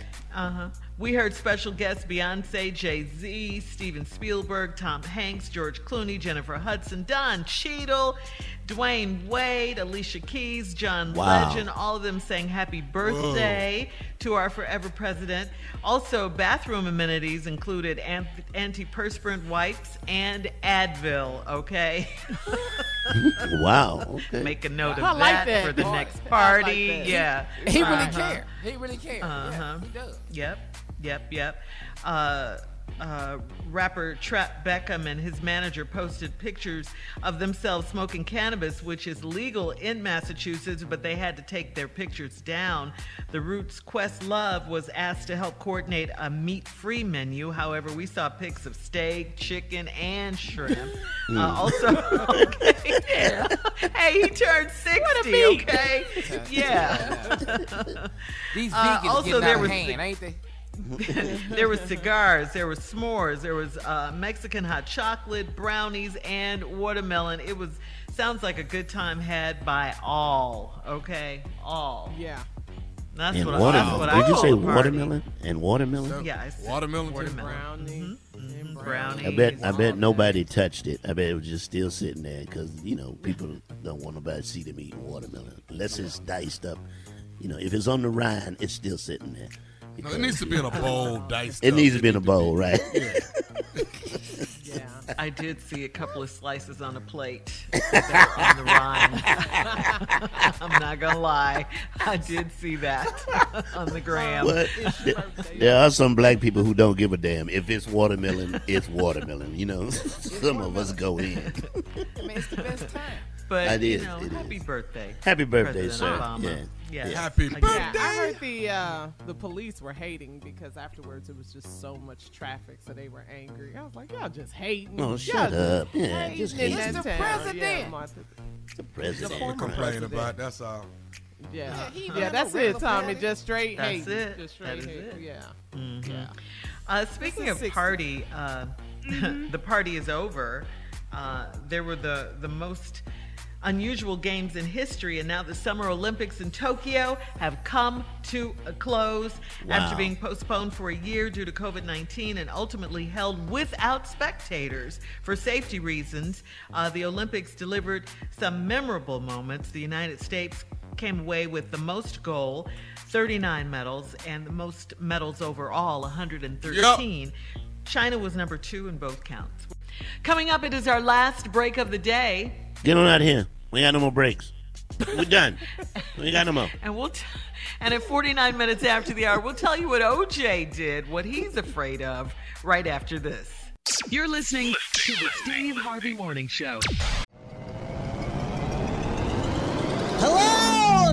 Uh-huh. We heard special guests Beyonce, Jay-Z, Steven Spielberg, Tom Hanks, George Clooney, Jennifer Hudson, Don Cheadle, Dwayne Wade, Alicia Keys, John wow. Legend, all of them saying happy birthday Whoa. to our forever president. Also, bathroom amenities included ant- antiperspirant wipes and Advil, okay? Wow. Okay. Make a note wow. of like that, that for the Boy, next party. Like yeah. He, he really uh-huh. cares. He really cares. Uh-huh. Yeah, he does. Yep. Yep, yep. Uh, uh, rapper Trap Beckham and his manager posted pictures of themselves smoking cannabis, which is legal in Massachusetts, but they had to take their pictures down. The Roots Questlove was asked to help coordinate a meat-free menu. However, we saw pics of steak, chicken, and shrimp. Mm. Uh, also, okay. Yeah. Hey, he turned sixty, what a beat. Okay? Yeah. These vegans uh, also, getting there out was hand, the, ain't they? There was cigars, there was s'mores, there was uh, Mexican hot chocolate, brownies, and watermelon. It was sounds like a good time had by all. Okay, all. Yeah. That's and what, watermelon. I, that's what Did I you say watermelon party. and watermelon? So, yeah, I said watermelon, watermelon. Brownie. Mm-hmm. And brownies. I bet. I bet nobody touched it. I bet it was just still sitting there because you know people don't want nobody to see them eating watermelon unless it's diced up. You know, if it's on the rind, it's still sitting there. No, it needs to be in a bowl, diced. It up. needs to be in a bowl, right? Yeah. Yeah. I did see a couple of slices on a plate that were on the rind. I'm not gonna lie, I did see that on the gram. But there are some black people who don't give a damn. If it's watermelon, it's watermelon. You know, it's some watermelon. of us go in. I mean, it's the best time. But it you is, know, it happy is. birthday, happy birthday, President sir. Obama. Yeah. Yes. Happy birthday. Yeah, I heard the uh, the police were hating because afterwards it was just so much traffic, so they were angry. I was like, y'all just hating. Oh, y'all shut up. Yeah, just hating. It's the president. Yeah, it's the president. Something to complain about, that's all. Yeah, yeah, yeah that's it, Tommy. Just straight hate. That's it. Just straight hate. Yeah. Mm-hmm. Yeah. Uh, speaking of party, uh, mm-hmm. the party is over. Uh, there were the, the most... unusual games in history, and now the Summer Olympics in Tokyo have come to a close wow. after being postponed for a year due to COVID nineteen and ultimately held without spectators for safety reasons. Uh, the Olympics delivered some memorable moments. The United States came away with the most gold, thirty-nine medals, and the most medals overall, one hundred thirteen. Yep. China was number two in both counts. Coming up, it is our last break of the day. Get on out of here. We got no more breaks. We're done. We got no more. And we'll t- and at forty-nine minutes after the hour, we'll tell you what O J did, what he's afraid of, right after this. You're listening to the Steve Harvey Morning Show. Hello,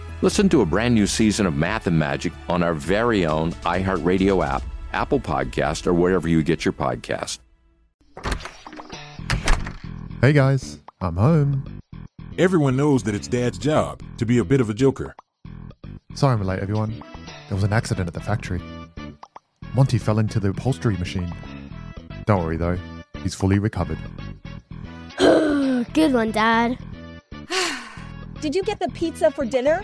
Listen to a brand new season of Math and Magic on our very own iHeartRadio app, Apple Podcast, or wherever you get your podcast. Hey guys, I'm home. Everyone knows that it's Dad's job to be a bit of a joker. Sorry I'm late, everyone. There was an accident at the factory. Monty fell into the upholstery machine. Don't worry though, he's fully recovered. Good one, Dad. Did you get the pizza for dinner?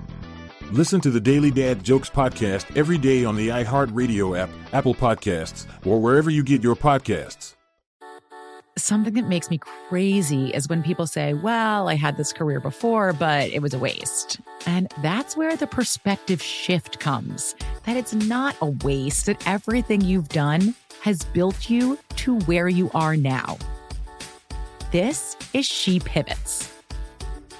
Listen to the Daily Dad Jokes podcast every day on the iHeartRadio app, Apple Podcasts, or wherever you get your podcasts. Something that makes me crazy is when people say, well, I had this career before, but it was a waste. And that's where the perspective shift comes, that it's not a waste, that everything you've done has built you to where you are now. This is She Pivots,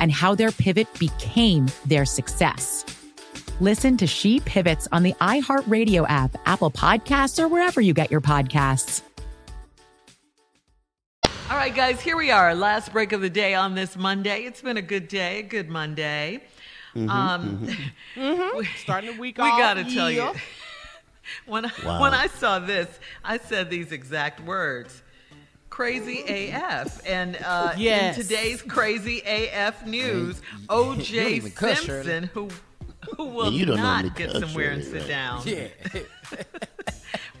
and how their pivot became their success. Listen to She Pivots on the iHeartRadio app, Apple Podcasts, or wherever you get your podcasts. All right, guys, here we are. Last break of the day on this Monday. It's been a good day, a good Monday. Mm-hmm, um, mm-hmm. mm-hmm. We're starting the week off. We got to tell you, when I, wow. when I saw this, I said these exact words. Crazy A F. And uh, yes. in today's Crazy A F news, O J Simpson, who, who will yeah, not get somewhere and sit down. Yeah.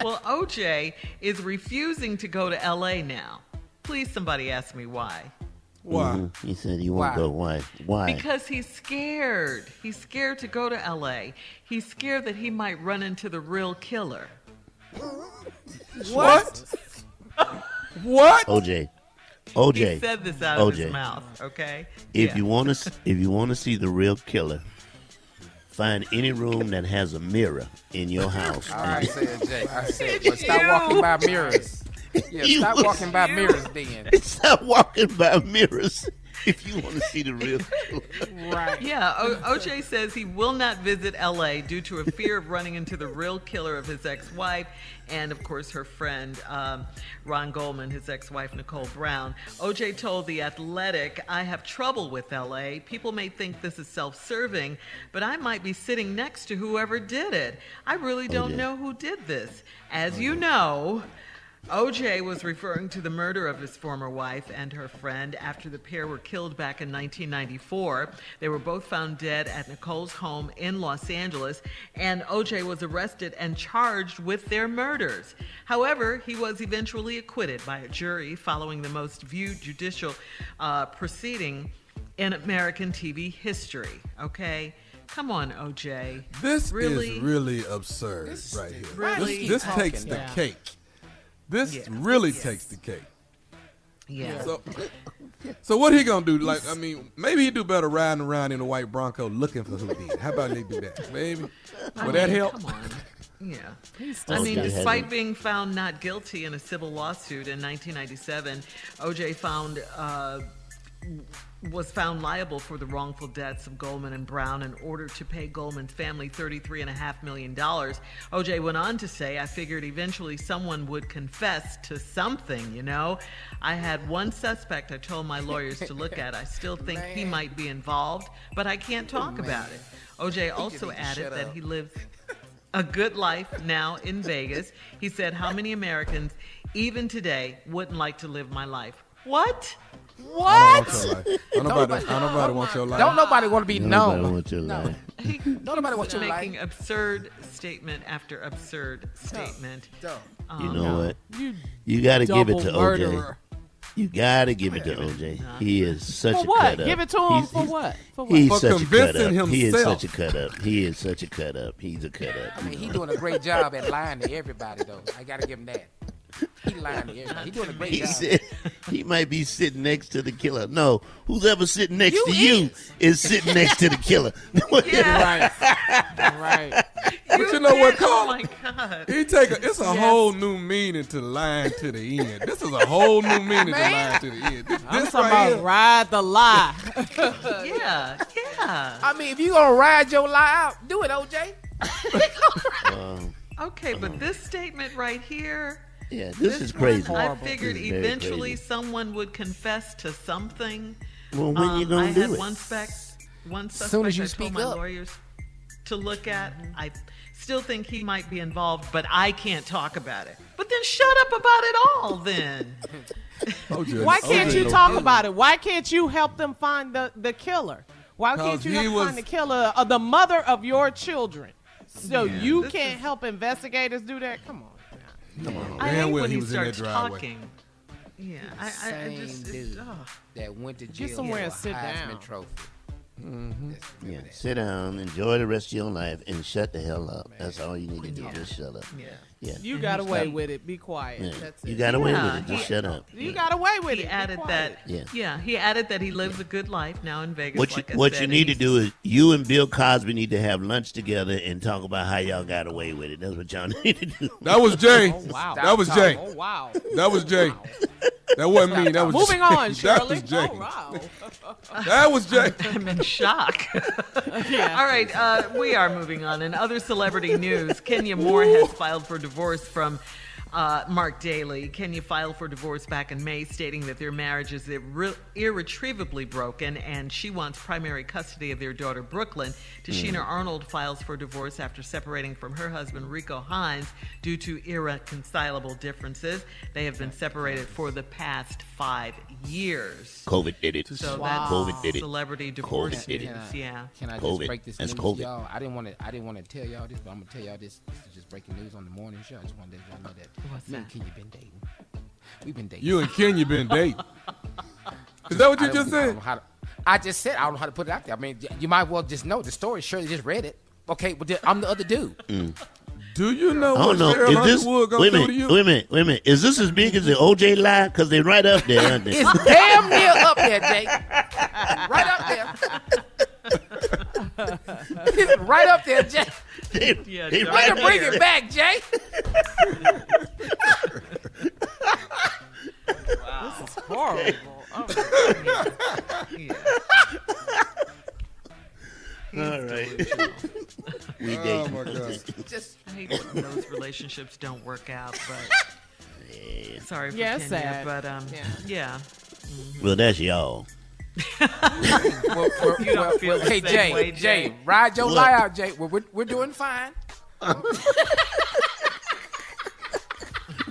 Well, O J is refusing to go to L A now. Please, somebody ask me why. Why? Mm-hmm. He said he won't why? go. Why? Why? Because he's scared. He's scared to go to L A. He's scared that he might run into the real killer. What? What? O J. O J. He said this out of O J. his mouth, okay? If yeah. you want to if you want to see the real killer, find any room that has a mirror in your house. All right, said Jay. I said, but stop you. walking by mirrors. Yeah, you stop walking by you. mirrors then. Stop walking by mirrors. if you want to see the real killer. Right. Yeah, o- O J says he will not visit L A due to a fear of running into the real killer of his ex-wife and, of course, her friend, um, Ron Goldman, his ex-wife, Nicole Brown. O J told The Athletic, I have trouble with L A. People may think this is self-serving, but I might be sitting next to whoever did it. I really don't oh, yeah. know who did this. As oh, you yeah. know... O J was referring to the murder of his former wife and her friend after the pair were killed back in nineteen ninety-four. They were both found dead at Nicole's home in Los Angeles, and O J was arrested and charged with their murders. However, he was eventually acquitted by a jury following the most viewed judicial uh, proceeding in American T V history. Okay? Come on, O J. This really? is really absurd this right here. Really this this takes the yeah. cake. This yeah. really yes. takes the cake. Yeah. So, so what he gonna do? Like, I mean, maybe he do better riding around in a white Bronco looking for who did. How about they do that? Maybe. I Would mean, that help? Come on. Yeah. I mean, despite being found not guilty in a civil lawsuit in nineteen ninety-seven, O J found. Uh, was found liable for the wrongful deaths of Goldman and Brown and ordered to pay Goldman's family thirty-three point five million dollars. O J went on to say, I figured eventually someone would confess to something, you know. I had one suspect I told my lawyers to look at. I still think man. he might be involved, but I can't talk oh, about it. O J also added that he lives a good life now in Vegas. He said, how many Americans, even today, wouldn't like to live my life? What? What? Don't nobody want your life. Don't nobody want to be nobody known. Want your no. life. He, don't nobody want your life. Making absurd statement after absurd statement. Don't. Um, you know no. what? You, you got to give it to murderer. O J. You got to give it to O J. He is such for a what? cut up. Give it to him he's, for, he's, what? for what? He's for such convincing a cut up. Himself. He is such a cut up. He is such a cut up. He's a cut up. I mean, he's doing a great job at lying to everybody, though. I got to give him that. He lying here. He doing a great he job. Said, he might be sitting next to the killer. No, who's ever sitting next you to is. you is sitting next to the killer. Yeah. Right. Right. But you, you know what, Carl? Oh, my God. He take a, it's a yes. whole new meaning to lying to the end. This is a whole new meaning to lying to the end. This, I'm this talking right about ride the lie. yeah. Yeah. I mean, if you going to ride your lie out, do it, O J. um, okay, but um, this statement right here. Yeah, this, this is crazy. I figured eventually crazy. someone would confess to something. Well, when um, you gonna I do had it? One spec, one suspect soon as you I speak told up. my lawyers to look at. Mm-hmm. I still think he might be involved, but I can't talk about it. But then shut up about it all, then. O J, Why can't O J you talk no about it? Why can't you help them find the, the killer? Why can't you help was... find the killer of the mother of your children? So yeah, you can't is... help investigators do that? Come on. Come on, I hate when he, he starts talking. Yeah, I, I, I just dude oh. that went to jail. Get somewhere and sit down. Trophy. Mm-hmm. Yeah, that. Sit down, enjoy the rest of your life, and shut the hell up. Man. That's all you need to do. Yeah. Just shut up. Yeah, yeah. You and got away with it. Be quiet. Yeah. That's it. You got away yeah. with it. Just yeah. shut up. You yeah. got away with he it. He added that. Yeah. yeah, he added that he lives yeah. a good life now in Vegas. What you, like what said, you need to do is you and Bill Cosby need to have lunch together and talk about how y'all got away with it. That's what y'all need to do. That was Jay. Oh, wow. That was Jay. Oh, wow. That was Jay. Wow. That wasn't me. That was Moving Jay. on, Shirley. That was Jay. Oh, wow. That was Jay. I'm in shock. yeah. All right. Uh, we are moving on. In other celebrity news, Kenya Moore Ooh. has filed for divorce from uh, Mark Daly. Kenya filed for divorce back in May, stating that their marriage is irre- irretrievably broken, and she wants primary custody of their daughter, Brooklyn. Tashina mm. Arnold files for divorce after separating from her husband, Rico Hines, due to irreconcilable differences. They have been separated for the past five years. COVID did it. So wow. that's COVID did it. Celebrity divorce. COVID did it. Yeah. Can I COVID. just break this that's news, COVID. y'all? I didn't want to. I didn't want to tell y'all this, but I'm gonna tell y'all this. This is just breaking news on the morning show. I just wanted y'all know that. What's me that? and Kenya been dating. We've been dating. You and Kenya been dating. Is that what you just said? I, to, I just said I don't know how to put it out there. I mean, you might well just know the story. Shirley just read it. Okay, but well, I'm the other dude. Mm. Do you know I don't what Cheryl Underwood going to do to you? Wait a minute, wait a minute. Is this as big as the O J lie? Because they're right up there, aren't they? It's damn near up there, Jake. Right up there. It's right up there, Jake. They, yeah, they right up bring there. it back, Jake. Wow. This is horrible. Oh, We dating. Oh my God. Just I hate when those relationships don't work out, but yeah. sorry for yeah, Kenya, sad. but um, yeah. yeah. Mm-hmm. Well, that's y'all. well, well, you well, well, hey Jay, way, Jay, Jay, ride your lie out, Jay. Well, we're we're doing fine.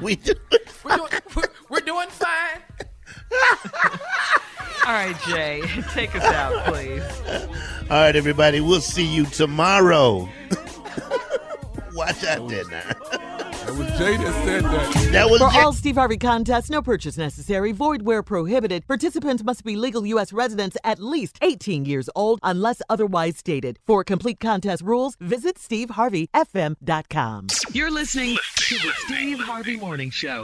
we do. We're doing, we're, we're doing fine. All right, Jay, take us out, please. All right, everybody, we'll see you tomorrow. Watch out there now. That was Jay that said that. That was For Jay. all Steve Harvey contests, no purchase necessary. Void where prohibited. Participants must be legal U S residents at least eighteen years old unless otherwise stated. For complete contest rules, visit Steve Harvey F M dot com. You're listening to the Steve Harvey Morning Show.